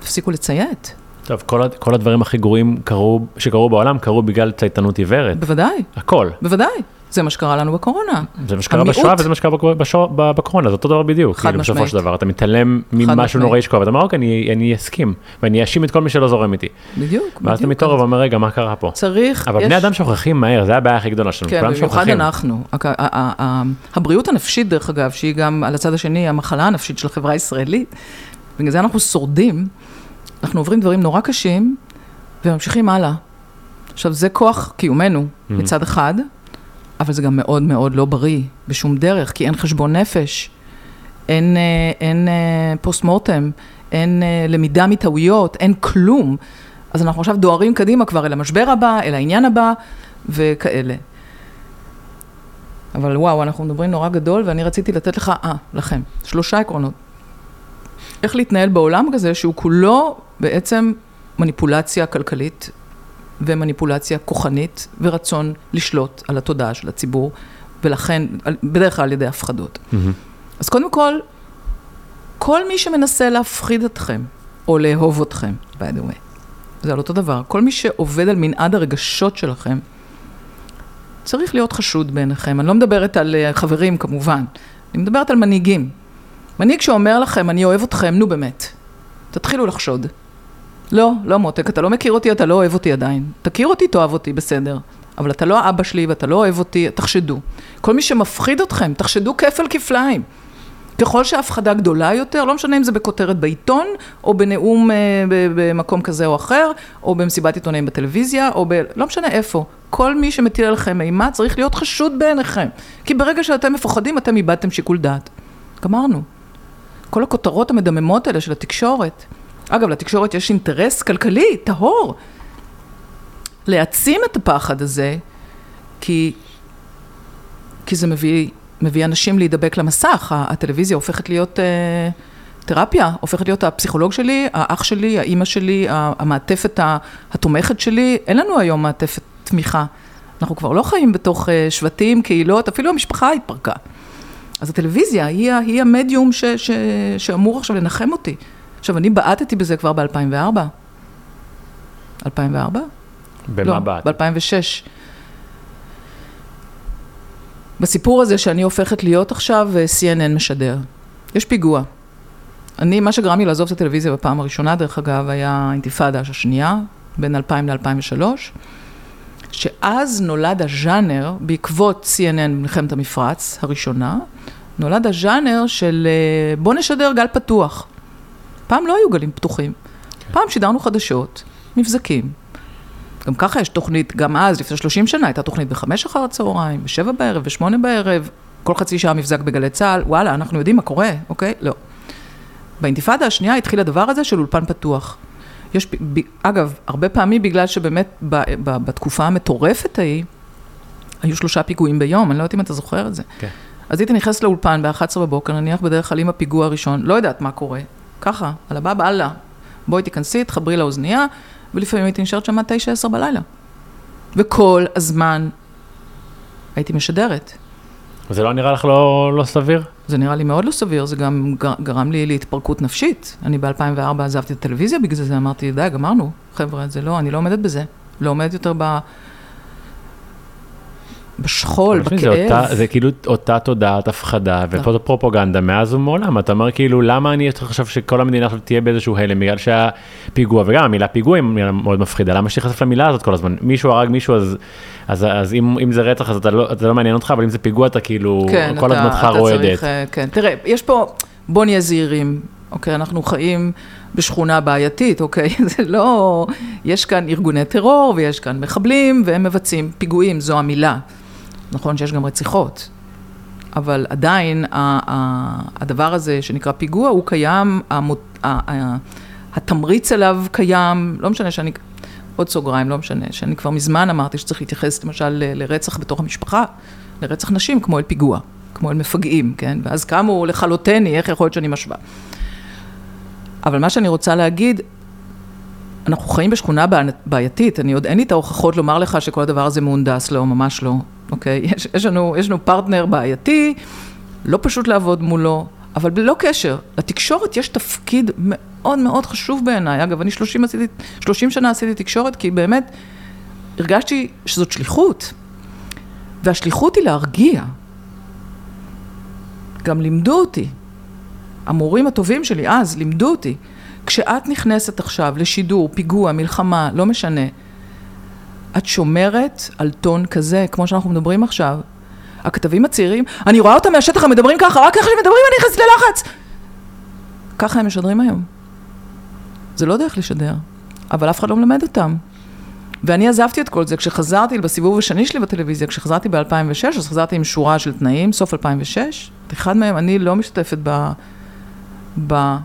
תפסיקו לציית. טוב, כל, כל הדברים הכי גרועים קרו, שקרו בעולם קרו בגלל צייתנות עיוורת. בוודאי. הכל. בוודאי. זה מה שקרה לנו בקורונה. זה מה שקרה בשואה וזה מה שקרה בקורונה. זה אותו דבר בדיוק. חד משמעית. בסופו של דבר, אתה מתעלם ממשהו נורא ישקוע. ואתה אומר, אוקיי, אני אסכים. ואני אשים את כל מי שלא זורם איתי. בדיוק. ואז אתה מתעורר ואומר, רגע, מה קרה פה? צריך... אבל בני אדם שוכחים מהר, זה הבעיה הכי גדולה שלנו. כן, במיוחד אנחנו. הבריאות הנפשית, דרך אגב, שהיא גם על הצד השני, המחלה הנפשית של החברה הישראלית, בגלל זה אנחנו שורדים, אנחנו עוברים דברים נורא קשים, וממשיכים הלאה. עכשיו, זה כוח קיומנו, מצד אחד, אבל זה גם מאוד מאוד לא בריא, בשום דרך, כי אין חשבון נפש, אין, אין, אין פוסט-מורטם, אין למידה מטעויות, אין כלום. אז אנחנו עכשיו דוארים קדימה כבר אל המשבר הבא, אל העניין הבא, וכאלה. אבל וואו, אנחנו מדברים נורא גדול, ואני רציתי לתת לך, אה, לכם, שלושה עקרונות. איך להתנהל בעולם כזה, שהוא כולו בעצם מניפולציה כלכלית, ומניפולציה כוחנית ורצון לשלוט על התודעה של הציבור, ולכן, בדרך כלל על ידי הפחדות. Mm-hmm. אז קודם כל, כל מי שמנסה להפחיד אתכם, או לאהוב אתכם, by the way, זה על אותו דבר, כל מי שעובד על מנעד הרגשות שלכם, צריך להיות חשוד בעיניכם. אני לא מדברת על חברים כמובן, אני מדברת על מנהיגים. מנהיג שאומר לכם, אני אוהב אתכם, נו באמת, תתחילו לחשוד. לא, לא מותק, אתה לא מכיר אותי, אתה לא אוהב אותי עדיין. תכיר אותי, תאהב אותי, בסדר. אבל אתה לא אבא שלי ואתה לא אוהב אותי, תחשדו. כל מי שמפחיד אתכם, תחשדו כפל כפליים. ככל שההפחדה גדולה יותר, לא משנה אם זה בכותרת בעיתון, או בנאום אה, במקום כזה או אחר, או במסיבת עיתונאים בטלוויזיה, או ב... לא משנה איפה. כל מי שמטיל עליכם אימה צריך להיות חשוד בעיניכם. כי ברגע שאתם מפוחדים, אתם איבדתם שיקול דעת. גמרנו. כל הכותרות המדממות האלה של התקשורת, אגב, לתקשורת יש אינטרס כלכלי, טהור, להעצים את הפחד הזה, כי, כי זה מביא, מביא אנשים להידבק למסך. הטלוויזיה הופכת להיות אה, תרפיה, הופכת להיות הפסיכולוג שלי, האח שלי, האמא שלי, המעטפת התומכת שלי. אין לנו היום מעטפת תמיכה. אנחנו כבר לא חיים בתוך אה, שבטים, קהילות, אפילו המשפחה התפרקה. אז הטלוויזיה היא, היא המדיום ש, ש, שאמור עכשיו לנחם אותי. עכשיו, אני בעטתי בזה כבר ב-אלפיים וארבע. אלפיים וארבע? במה בעט? לא, ב-אלפיים ושש. בסיפור הזה שאני הופכת להיות עכשיו, סי אן אן משדר. יש פיגוע. אני, מה שגרם לי לעזוב את הטלוויזיה בפעם הראשונה, דרך אגב, היה האינתיפאדה השנייה, בין אלפיים ל-אלפיים ושלוש, שאז נולד הז'אנר, בעקבות סי אן אן מלחמת המפרץ הראשונה, נולד הז'אנר של בוא נשדר גל פתוח. פעם לא היו גלים פתוחים. פעם שידרנו חדשות, מבזקים. גם ככה יש תוכנית, גם אז, לפני שלושים שנה, הייתה תוכנית בחמש אחר הצהריים, בשבע בערב, בשמונה בערב, כל חצי שעה מבזק בגלי צהל, וואלה, אנחנו יודעים מה קורה, אוקיי? לא. באינתיפאדה השנייה התחיל הדבר הזה של אולפן פתוח. יש, אגב, הרבה פעמים בגלל שבאמת בתקופה המטורפת ההיא, היו שלושה פיגועים ביום, אני לא יודעת אם אתה זוכר את זה. כן. אז הייתי נכנס לאולפן ב-אחת עשרה בבוקר, נניח בדרך כלל עם הפיגוע הראשון, לא יודעת מה קורה, ככה, על הבא בעלה, בואי תיכנסי, תחברי לאוזנייה, ולפעמים הייתי נשארת שם תשע עשר בלילה. וכל הזמן הייתי משדרת. וזה לא נראה לך לא, לא סביר? זה נראה לי מאוד לא סביר, זה גם גרם לי להתפרקות נפשית. אני ב-אלפיים וארבע עזבתי את הטלוויזיה, בגלל זה אמרתי, די, גמרנו, חבר'ה, זה לא, אני לא עומדת בזה. לא עומדת יותר ב... בשכול, בכאב. זה, אותה, זה כאילו אותה תודעת הפחדה ואותה פרופוגנדה מאז ומעולם. אתה אומר כאילו, למה אני חושב שכל המדינה תהיה באיזשהו הלם, בגלל שהפיגוע, וגם המילה פיגוע היא מאוד מפחידה, למה שתיחשף למילה הזאת כל הזמן? מישהו הרג מישהו, אז, אז, אז אם, אם זה רצח, אז אתה לא, אתה לא מעניין אותך, אבל אם זה פיגוע, אתה כאילו, כן, כל אדמתך רועדת. כן, תראה, יש פה, בוא נהיה זהירים, אוקיי, אנחנו חיים בשכונה בעייתית, אוקיי, זה לא, יש כאן ארגוני טרור, ויש כאן מחבלים, והם מבצעים פיגועים, זו המילה. נכון שיש גם רציחות, אבל עדיין הדבר הזה שנקרא פיגוע הוא קיים, התמריץ עליו קיים, לא משנה שאני, עוד סוגריים, לא משנה, שאני כבר מזמן אמרתי שצריך להתייחס למשל לרצח בתוך המשפחה, לרצח נשים כמו אל פיגוע, כמו אל מפגעים, כן? ואז כמו לחלוטני, איך יכול להיות שאני משווה. אבל מה שאני רוצה להגיד, אנחנו חיים בשכונה בעייתית, אני עוד אין לי את ההוכחות לומר לך שכל הדבר הזה מהונדס, לא, ממש לא. אוקיי, יש, יש לנו, יש לנו פרטנר בעייתי, לא פשוט לעבוד מולו, אבל בלא קשר. לתקשורת יש תפקיד מאוד מאוד חשוב בעיניי. אגב, אני שלושים, עשיתי, שלושים שנה עשיתי תקשורת, כי באמת הרגשתי שזאת שליחות. והשליחות היא להרגיע. גם לימדו אותי. המורים הטובים שלי אז לימדו אותי. כשאת נכנסת עכשיו לשידור, פיגוע, מלחמה, לא משנה, את שומרת על טון כזה, כמו שאנחנו מדברים עכשיו. הכתבים הצעירים, אני רואה אותם מהשטח, הם מדברים ככה, רק ככה שמדברים, אני נכנס ללחץ. ככה הם משדרים היום. זה לא דרך לשדר, אבל אף אחד לא מלמד אותם. ואני עזבתי את כל זה, כשחזרתי בסיבוב השני שלי בטלוויזיה, כשחזרתי ב-אלפיים ושש, אז חזרתי עם שורה של תנאים, סוף אלפיים ושש, אחד מהם, אני לא משתתפת ב... ב...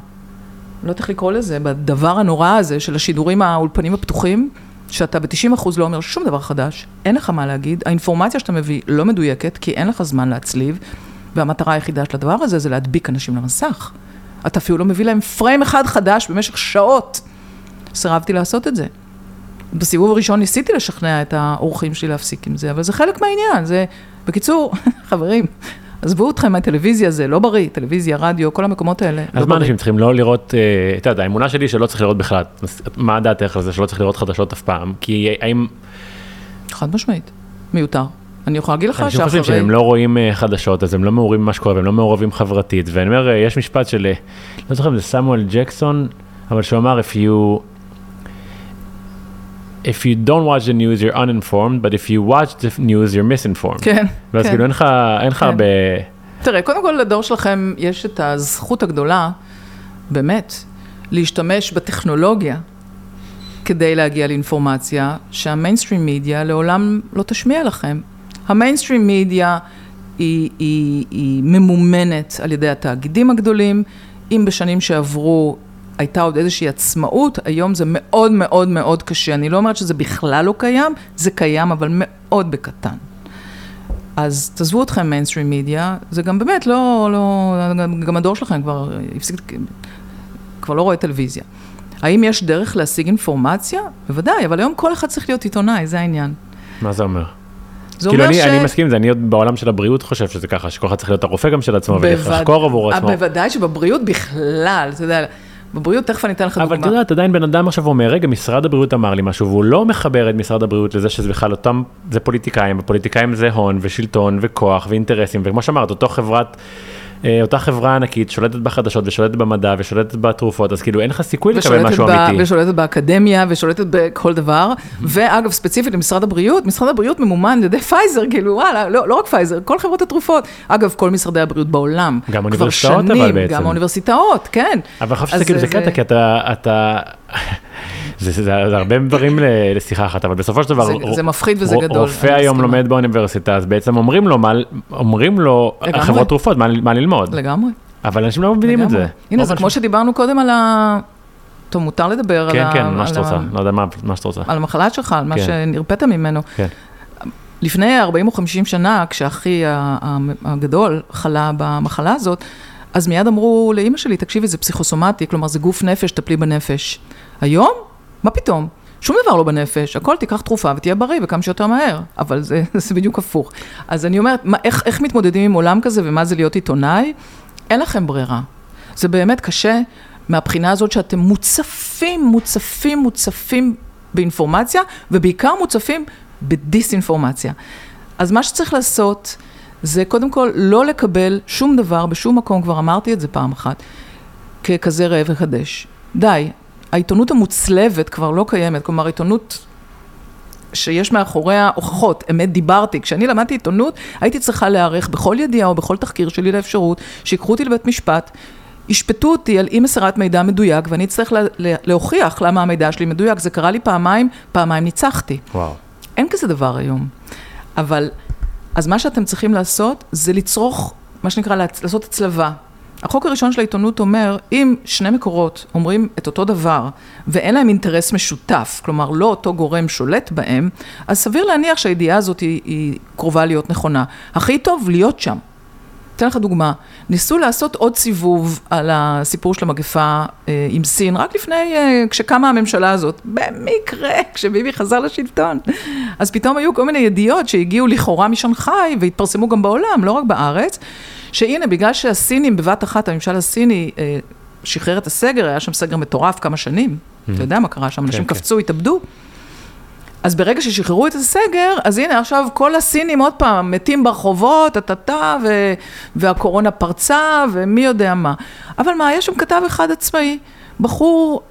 לא תכף לקרוא לזה, בדבר הנורא הזה, של השידורים האולפנים הפתוחים, שאתה ב-תשעים אחוז לא אומר שום דבר חדש, אין לך מה להגיד, האינפורמציה שאתה מביא לא מדויקת, כי אין לך זמן להצליב, והמטרה היחידה של הדבר הזה זה להדביק אנשים למסך. אתה אפילו לא מביא להם פריים אחד חדש במשך שעות. סירבתי לעשות את זה. בסיבוב הראשון ניסיתי לשכנע את האורחים שלי להפסיק עם זה, אבל זה חלק מהעניין, זה... בקיצור, חברים... עזבו אתכם מהטלוויזיה, זה לא בריא, טלוויזיה, רדיו, כל המקומות האלה. אז מה אנשים צריכים לא לראות, אתה יודע, האמונה שלי שלא צריך לראות בכלל, מה דעתך על זה שלא צריך לראות חדשות אף פעם, כי האם... חד משמעית, מיותר. אני יכולה להגיד לך שאחרי... אנשים חושבים שהם לא רואים חדשות, אז הם לא מעורבים במה שקורה, הם לא מעורבים חברתית, ואני אומר, יש משפט של, לא זוכר אם זה סמואל ג'קסון, אבל שהוא אמר, if you... if you don't watch the news, you're uninformed, but if you watch the news, you're misinformed. כן, ואז כן. כאילו אין לך, אין לך כן. ב... תראה, קודם כל לדור שלכם יש את הזכות הגדולה, באמת, להשתמש בטכנולוגיה, כדי להגיע לאינפורמציה, שהמיינסטרים מדיה לעולם לא תשמיע לכם. המיינסטרים מדיה היא, היא, היא ממומנת על ידי התאגידים הגדולים, אם בשנים שעברו, הייתה עוד איזושהי עצמאות, היום זה מאוד מאוד מאוד קשה. אני לא אומרת שזה בכלל לא קיים, זה קיים, אבל מאוד בקטן. אז תעזבו אתכם מיינסטרים מדיה, זה גם באמת לא, לא, גם הדור שלכם כבר הפסיק, כבר לא רואה טלוויזיה. האם יש דרך להשיג אינפורמציה? בוודאי, אבל היום כל אחד צריך להיות עיתונאי, זה העניין. מה זה אומר? כאילו אני, ש... אני מסכים, זה אני עוד בעולם של הבריאות חושב שזה ככה, שכל אחד צריך להיות הרופא גם של עצמו, בוודא... ולחקור עבור עצמו. בוודאי שבבריאות בכלל, אתה יודע... בבריאות, תכף אני אתן לך דוגמה. אבל תראה, אתה עדיין בן אדם עכשיו אומר, רגע, משרד הבריאות אמר לי משהו, והוא לא מחבר את משרד הבריאות לזה שזה בכלל אותם, זה פוליטיקאים, ופוליטיקאים זה הון, ושלטון, וכוח, ואינטרסים, וכמו שאמרת, אותו חברת, אותה חברה ענקית, שולטת בחדשות, ושולטת במדע, ושולטת בתרופות, אז כאילו אין לך סיכוי לקבל משהו אמיתי. ושולטת באקדמיה, ושולטת בכל דבר, ואגב, ספציפית למשרד הבריאות, משרד הבריאות ממומן לידי פייזר, כאילו, וואלה, לא, לא רק פייזר, כל חברות התרופות. אגב, כל משרדי הבריאות בעולם, גם האוניברסיטאות, אבל בעצם. גם האוניברסיטאות, כן. אבל חושב שזה כאילו זה קטע, כי אתה, אתה... זה הרבה דברים לשיחה אחת, אבל בסופו של דבר, זה מפחיד וזה גדול. רופא היום לומד באוניברסיטה, אז בעצם אומרים לו, חברות תרופות, מה ללמוד. לגמרי. אבל אנשים לא מבינים את זה. הנה, זה כמו שדיברנו קודם טוב, מותר לדבר כן, על... כן, כן, מה שאת רוצה. לא יודע מה שאת רוצה. על המחלה שלך, על מה שנרפאת ממנו. כן. לפני ארבעים או חמישים שנה, כשאחי הגדול חלה במחלה הזאת, אז מיד אמרו לאמא שלי, תקשיבי, זה פסיכוסומטי, כלומר, זה גוף נפש, תפלי בנפש. היום? מה פתאום? שום דבר לא בנפש, הכל תיקח תרופה ותהיה בריא וכמה שיותר מהר, אבל זה, זה בדיוק הפוך. אז אני אומרת, מה, איך, איך מתמודדים עם עולם כזה ומה זה להיות עיתונאי? אין לכם ברירה. זה באמת קשה מהבחינה הזאת שאתם מוצפים, מוצפים, מוצפים באינפורמציה, ובעיקר מוצפים בדיס-אינפורמציה. אז מה שצריך לעשות זה קודם כל לא לקבל שום דבר בשום מקום, כבר אמרתי את זה פעם אחת, ככזה רעב וחדש. די. העיתונות המוצלבת כבר לא קיימת, כלומר עיתונות שיש מאחוריה הוכחות, אמת דיברתי, כשאני למדתי עיתונות הייתי צריכה להערך בכל ידיעה או בכל תחקיר שלי לאפשרות, שיקחו אותי לבית משפט, השפטו אותי על אי מסירת מידע מדויק, ואני צריך לה, להוכיח למה המידע שלי מדויק, זה קרה לי פעמיים, פעמיים ניצחתי. וואו. אין כזה דבר היום. אבל, אז מה שאתם צריכים לעשות, זה לצרוך, מה שנקרא, לעשות הצלבה. החוק הראשון של העיתונות אומר, אם שני מקורות אומרים את אותו דבר, ואין להם אינטרס משותף, כלומר לא אותו גורם שולט בהם, אז סביר להניח שהידיעה הזאת היא, היא קרובה להיות נכונה. הכי טוב להיות שם. אתן לך דוגמה, ניסו לעשות עוד סיבוב על הסיפור של המגפה אה, עם סין, רק לפני, אה, כשקמה הממשלה הזאת, במקרה, כשביבי חזר לשלטון. אז פתאום היו כל מיני ידיעות שהגיעו לכאורה משנגחאי, והתפרסמו גם בעולם, לא רק בארץ, שהנה, בגלל שהסינים בבת אחת, הממשל הסיני אה, שחרר את הסגר, היה שם סגר מטורף כמה שנים, mm. אתה יודע מה קרה שם, אנשים כן, קפצו, כן. התאבדו, אז ברגע ששחררו את הסגר, אז הנה עכשיו כל הסינים עוד פעם מתים ברחובות, התתה, ו... והקורונה פרצה, ומי יודע מה. אבל מה, היה שם כתב אחד עצמאי, בחור,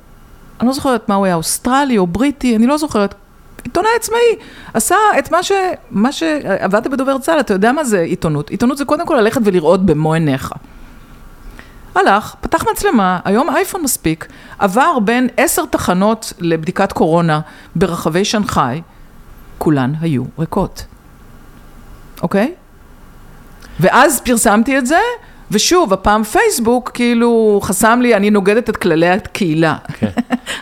אני לא זוכרת מה הוא היה, אוסטרלי או בריטי, אני לא זוכרת, עיתונאי עצמאי, עשה את מה ש... מה ש... עבדת בדובר צה"ל, אתה יודע מה זה עיתונות? עיתונות זה קודם כל ללכת ולראות במו עיניך. הלך, פתח מצלמה, היום אייפון מספיק, עבר בין עשר תחנות לבדיקת קורונה ברחבי שנגחאי, כולן היו ריקות. אוקיי? ואז פרסמתי את זה, ושוב, הפעם פייסבוק כאילו חסם לי, אני נוגדת את כללי הקהילה.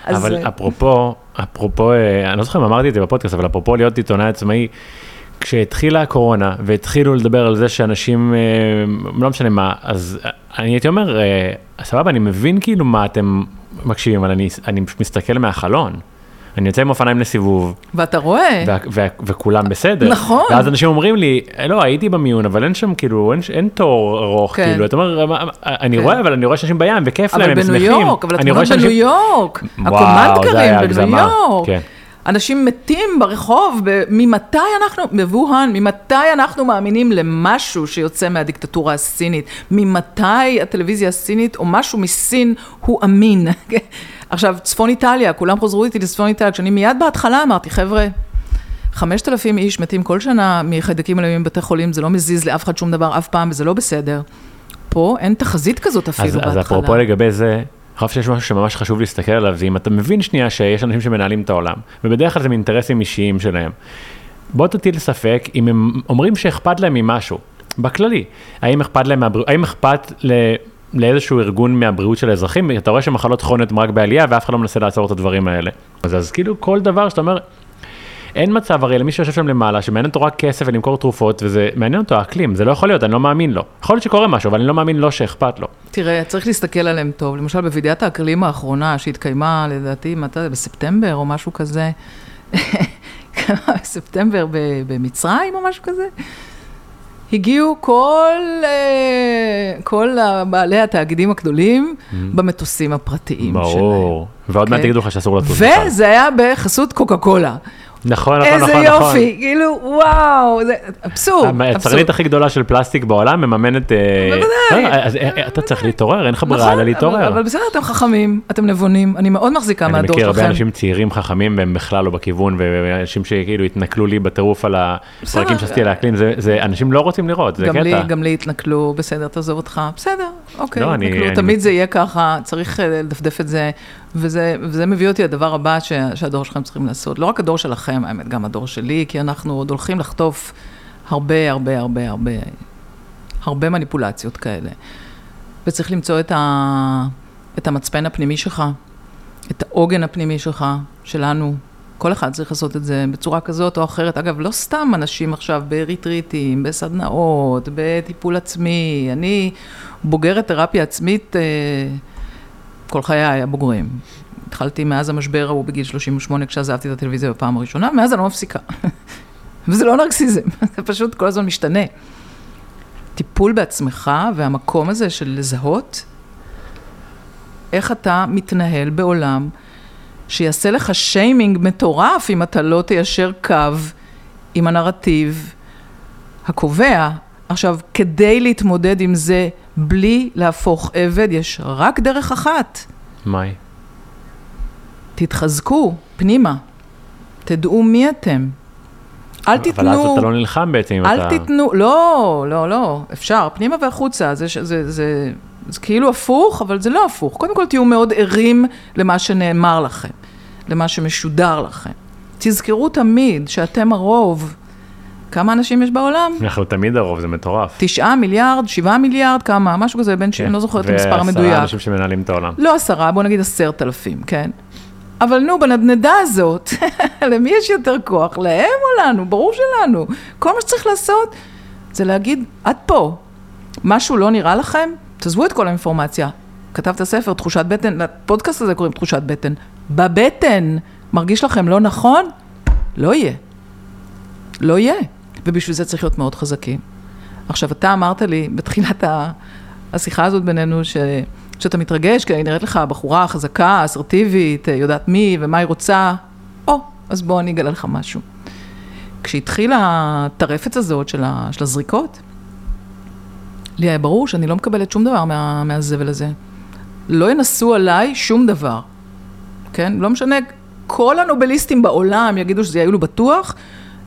אבל אפרופו, אפרופו, אני לא זוכר אם אמרתי את זה בפודקאסט, אבל אפרופו להיות עיתונאי עצמאי, כשהתחילה הקורונה, והתחילו לדבר על זה שאנשים, לא משנה מה, אז אני הייתי אומר, סבבה, אני מבין כאילו מה אתם מקשיבים, אבל אני, אני מסתכל מהחלון. אני יוצא עם אופניים לסיבוב. ואתה רואה. וה, וה, וכולם בסדר. נכון. ואז אנשים אומרים לי, לא, הייתי במיון, אבל אין שם כאילו, אין, אין תור ארוך, כן. כאילו, אתה אומר, אני כן. רואה, אבל אני רואה שאנשים בים, וכיף להם, הם שמחים. אבל בניו יורק, אבל אתה רואה שאנשים... בניו יורק. הקומנדקרים בניו יורק. כן. אנשים מתים ברחוב, ממתי אנחנו, מבוהן, ממתי אנחנו מאמינים למשהו שיוצא מהדיקטטורה הסינית, ממתי הטלוויזיה הסינית או משהו מסין הוא אמין. עכשיו, צפון איטליה, כולם חוזרו איתי לצפון איטליה, כשאני מיד בהתחלה אמרתי, חבר'ה, חמשת אלפים איש מתים כל שנה מחיידקים אלוהים בתי חולים, זה לא מזיז לאף אחד שום דבר אף פעם, וזה לא בסדר. פה אין תחזית כזאת אפילו אז, בהתחלה. אז אפרופו לגבי זה... אני חושב שיש משהו שממש חשוב להסתכל עליו, זה אם אתה מבין שנייה שיש אנשים שמנהלים את העולם, ובדרך כלל זה מאינטרסים אישיים שלהם. בוא תטיל ספק אם הם אומרים שאכפת להם ממשהו, בכללי. האם אכפת להם מהבריא... האם אכפת ל... לאיזשהו ארגון מהבריאות של האזרחים? אתה רואה שמחלות חונות רק בעלייה, ואף אחד לא מנסה לעצור את הדברים האלה. אז, אז כאילו כל דבר שאתה אומר, אין מצב הרי למי שיושב שם למעלה, שמעניין אותו רק כסף ולמכור תרופות, וזה מעניין אותו האקלים, זה לא יכול להיות, אני לא מאמין לו. יכול להיות שקורה משהו, אבל אני לא מאמין לו שאכפת לו. תראה, צריך להסתכל עליהם טוב. למשל, בוועידת האקלים האחרונה, שהתקיימה, לדעתי, מתי, בספטמבר או משהו כזה, בספטמבר במצרים או משהו כזה, הגיעו כל, כל בעלי התאגידים הגדולים במטוסים הפרטיים שלהם. ברור. ועוד מעט תגידו לך שאסור לטוס. וזה היה בחסות קוקה-קולה. נכון, נכון, נכון. איזה יופי, כאילו, וואו, זה אבסורד. הצרכנית הכי גדולה של פלסטיק בעולם מממנת... בוודאי. אתה צריך להתעורר, אין לך ברירה אלא להתעורר. אבל בסדר, אתם חכמים, אתם נבונים, אני מאוד מחזיקה מהדור שלכם. אני מכיר הרבה אנשים צעירים חכמים, והם בכלל לא בכיוון, ואנשים שכאילו התנכלו לי בטירוף על הפרקים שעשיתי על האקלים, זה אנשים לא רוצים לראות, זה קטע. גם לי התנכלו, בסדר, תעזוב אותך, בסדר, אוקיי, התנכלו, תמיד זה יהיה ככה, צריך לדפדף את זה. וזה, וזה מביא אותי הדבר הבא ש, שהדור שלכם צריכים לעשות. לא רק הדור שלכם, האמת, גם הדור שלי, כי אנחנו עוד הולכים לחטוף הרבה, הרבה, הרבה, הרבה, הרבה מניפולציות כאלה. וצריך למצוא את, ה, את המצפן הפנימי שלך, את העוגן הפנימי שלך, שלנו, כל אחד צריך לעשות את זה בצורה כזאת או אחרת. אגב, לא סתם אנשים עכשיו בריטריטים, בסדנאות, בטיפול עצמי. אני בוגרת תרפיה עצמית כל חיי היה בוגרים. התחלתי מאז המשבר ההוא בגיל שלושים ושמונה, כשעזבתי את הטלוויזיה בפעם הראשונה, מאז אני לא מפסיקה. וזה לא נרקסיזם, זה פשוט כל הזמן משתנה. טיפול בעצמך והמקום הזה של לזהות, איך אתה מתנהל בעולם שיעשה לך שיימינג מטורף אם אתה לא תיישר קו עם הנרטיב הקובע. עכשיו, כדי להתמודד עם זה בלי להפוך עבד, יש רק דרך אחת. מה? תתחזקו פנימה, תדעו מי אתם. אל תתנו... אבל אז אתה לא נלחם בעצם אם אתה... אל תתנו... לא, לא, לא. אפשר, פנימה והחוצה. זה, זה, זה, זה, זה כאילו הפוך, אבל זה לא הפוך. קודם כל, תהיו מאוד ערים למה שנאמר לכם, למה שמשודר לכם. תזכרו תמיד שאתם הרוב. כמה אנשים יש בעולם? אנחנו תמיד הרוב, זה מטורף. תשעה מיליארד, שבעה מיליארד, כמה, משהו כזה, בין שאני לא זוכרת למספר המדויק. ועשרה אנשים שמנהלים את העולם. לא עשרה, בוא נגיד עשרת אלפים, כן? אבל נו, בנדנדה הזאת, למי יש יותר כוח? להם או לנו? ברור שלנו. כל מה שצריך לעשות, זה להגיד, עד פה, משהו לא נראה לכם? תעזבו את כל האינפורמציה. כתבת ספר, תחושת בטן, לפודקאסט הזה קוראים תחושת בטן. בבטן, מרגיש לכם לא נכון? לא יהיה. לא יהיה. ובשביל זה צריך להיות מאוד חזקים. עכשיו, אתה אמרת לי, בתחילת השיחה הזאת בינינו, ש... שאתה מתרגש, כי נראית לך בחורה חזקה, אסרטיבית, יודעת מי ומה היא רוצה, או, אז בוא אני אגלה לך משהו. כשהתחילה הטרפת הזאת של, ה... של הזריקות, לי היה ברור שאני לא מקבלת שום דבר מה... מהזבל הזה. לא ינסו עליי שום דבר. כן? לא משנה, כל הנובליסטים בעולם יגידו שזה יהיו לו בטוח,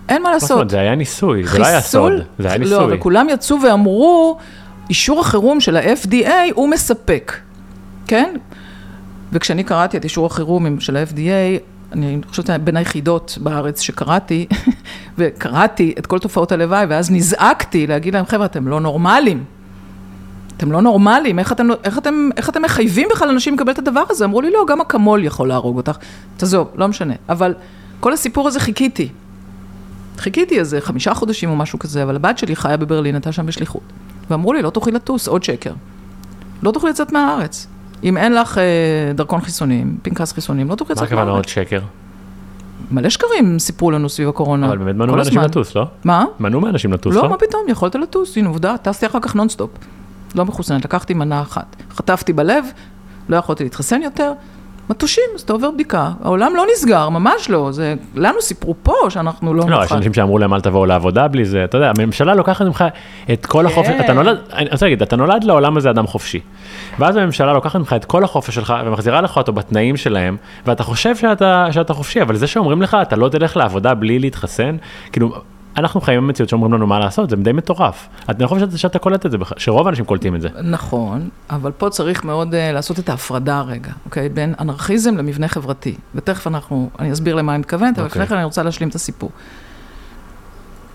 אין מה לעשות. זה היה ניסוי, זה לא היה סוד. זה היה ניסוי. לא, וכולם יצאו ואמרו, אישור החירום של ה-אף די איי הוא מספק. כן? וכשאני קראתי את אישור החירום של ה-אף די איי, אני חושבת בין היחידות בארץ שקראתי, וקראתי את כל תופעות הלוואי, ואז נזעקתי להגיד להם, חבר'ה, אתם לא נורמלים. אתם לא נורמלים. איך אתם, איך אתם, איך אתם מחייבים בכלל אנשים לקבל את הדבר הזה? אמרו לי, לא, גם הקמול יכול להרוג אותך. תעזוב, לא משנה. אבל כל הסיפור הזה חיכיתי. חיכיתי איזה חמישה חודשים או משהו כזה, אבל הבת שלי חיה בברלין, הייתה שם בשליחות. ואמרו לי, לא תוכלי לטוס, עוד שקר. לא תוכלי לצאת מהארץ. אם אין לך אה, דרכון חיסונים, פנקס חיסונים, לא תוכלי לצאת מהארץ. מה הכוונה עוד שקר? מלא שקרים סיפרו לנו סביב הקורונה. אבל באמת מנעו מאנשים לטוס, לא? מה? מנעו מאנשים לטוס, לא? לא, מה פתאום, יכולת לטוס, הנה עובדה, טסתי אחר כך נונסטופ. לא מחוסנת, לקחתי מנה אחת. חטפתי בלב, לא יכולתי להתחסן יותר. מטושים, אז אתה עובר בדיקה. העולם לא נסגר, ממש לא. זה, לנו סיפרו פה שאנחנו לא... לא, יש אנשים שאמרו להם, אל תבואו לעבודה בלי זה. אתה יודע, הממשלה לוקחת ממך את כל החופש... אתה נולד, אני רוצה להגיד, אתה נולד לעולם הזה אדם חופשי. ואז הממשלה לוקחת ממך את כל החופש שלך, ומחזירה לך אותו בתנאים שלהם, ואתה חושב שאתה, שאתה חופשי, אבל זה שאומרים לך, אתה לא תלך לעבודה בלי להתחסן, כאילו... אנחנו חיים במציאות שאומרים לנו מה לעשות, זה די מטורף. אני חושב שאתה, שאתה קולט את זה, שרוב האנשים קולטים את זה. נכון, אבל פה צריך מאוד uh, לעשות את ההפרדה רגע, אוקיי? בין אנרכיזם למבנה חברתי. ותכף אנחנו, אני אסביר למה אני מתכוונת, אבל לפני כן אני רוצה להשלים את הסיפור.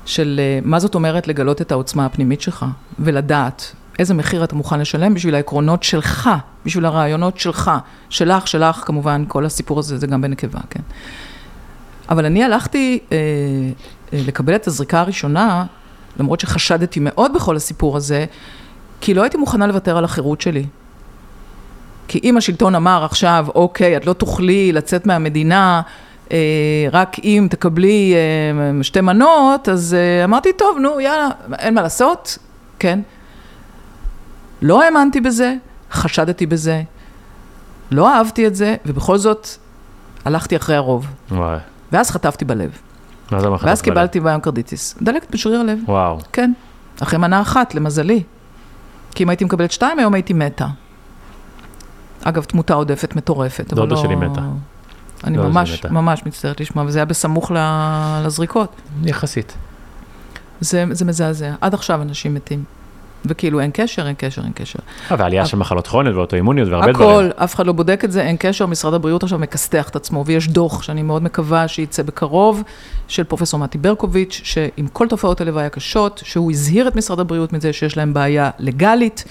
של uh, מה זאת אומרת לגלות את העוצמה הפנימית שלך, ולדעת איזה מחיר אתה מוכן לשלם בשביל העקרונות שלך, בשביל הרעיונות שלך, שלך, שלך, כמובן, כל הסיפור הזה, זה גם בנקבה, כן? אבל אני הלכתי אה, אה, לקבל את הזריקה הראשונה, למרות שחשדתי מאוד בכל הסיפור הזה, כי לא הייתי מוכנה לוותר על החירות שלי. כי אם השלטון אמר עכשיו, אוקיי, את לא תוכלי לצאת מהמדינה, אה, רק אם תקבלי אה, שתי מנות, אז אה, אמרתי, טוב, נו, יאללה, אין מה לעשות, כן? לא האמנתי בזה, חשדתי בזה, לא אהבתי את זה, ובכל זאת הלכתי אחרי הרוב. וואי. ואז חטפתי בלב. מה זה מה חטפת בלב? ואז קיבלתי מיוקרדיטיס. דלקת בשריר הלב. וואו. כן. אחרי מנה אחת, למזלי. כי אם הייתי מקבלת שתיים, היום הייתי מתה. אגב, תמותה עודפת מטורפת. דודה שלי מתה. אני ממש, ממש מצטערת לשמוע, וזה היה בסמוך לזריקות. יחסית. זה מזעזע. עד עכשיו אנשים מתים. וכאילו אין קשר, אין קשר, אין קשר. והעלייה של מחלות כרוניות ואוטואימוניות והרבה דברים. הכל, אף אחד לא בודק את זה, אין קשר. משרד הבריאות עכשיו מקסתח את עצמו, ויש דוח שאני מאוד מקווה שייצא בקרוב, של פרופסור מתי ברקוביץ', שעם כל תופעות הלוואי הקשות, שהוא הזהיר את משרד הבריאות מזה שיש להם בעיה לגלית,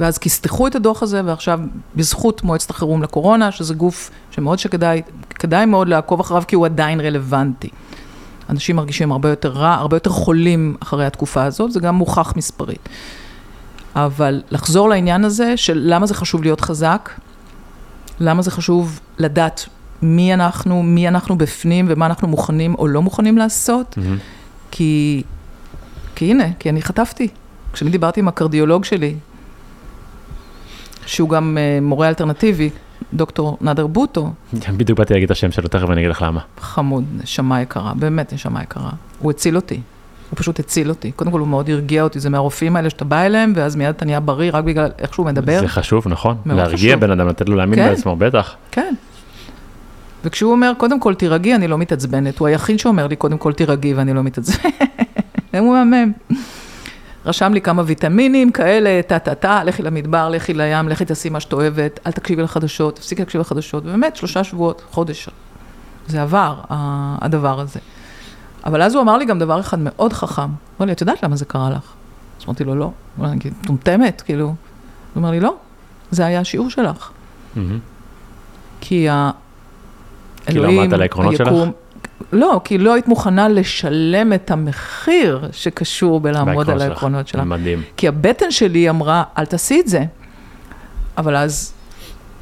ואז כסתחו את הדוח הזה, ועכשיו בזכות מועצת החירום לקורונה, שזה גוף שמאוד שכדאי, כדאי מאוד לעקוב אחריו, כי הוא עדיין רלוונטי. אנשים מרגישים הרבה יותר רע, הרבה יותר חולים אחרי התקופה הזאת, זה גם מוכח מספרית. אבל לחזור לעניין הזה, של למה זה חשוב להיות חזק, למה זה חשוב לדעת מי אנחנו, מי אנחנו בפנים, ומה אנחנו מוכנים או לא מוכנים לעשות, כי, כי הנה, כי אני חטפתי. כשאני דיברתי עם הקרדיולוג שלי, שהוא גם מורה אלטרנטיבי, דוקטור נדר בוטו. בדיוק באתי להגיד את השם שלו, תכף אני אגיד לך למה. חמוד, נשמה יקרה, באמת נשמה יקרה. הוא הציל אותי, הוא פשוט הציל אותי. קודם כל הוא מאוד הרגיע אותי, זה מהרופאים האלה שאתה בא אליהם, ואז מיד אתה נהיה בריא, רק בגלל איך שהוא מדבר. זה חשוב, נכון? להרגיע בן אדם, לתת לו להאמין בעצמו, בטח. כן. וכשהוא אומר, קודם כל תירגעי, אני לא מתעצבנת. הוא היחיד שאומר לי, קודם כל תירגעי, ואני לא מתעצבנת. הוא מהמם. רשם לי כמה ויטמינים כאלה, טה-טה-טה, לכי למדבר, לכי לים, לכי תעשי מה שאת אוהבת, אל תקשיבי לחדשות, תפסיק להקשיב לחדשות, ובאמת שלושה שבועות, חודש, זה עבר, הדבר הזה. אבל אז הוא אמר לי גם דבר אחד מאוד חכם, הוא אמר לי, את יודעת למה זה קרה לך? אז אמרתי לו, לא, הוא אמר לי, תומתמת, כאילו, הוא אמר לי, לא, זה היה השיעור שלך. כי האלוהים, היקום, לא, כי לא היית מוכנה לשלם את המחיר שקשור בלעמוד על העקרונות שלה. מדהים. כי הבטן שלי אמרה, אל תעשי את זה. אבל אז,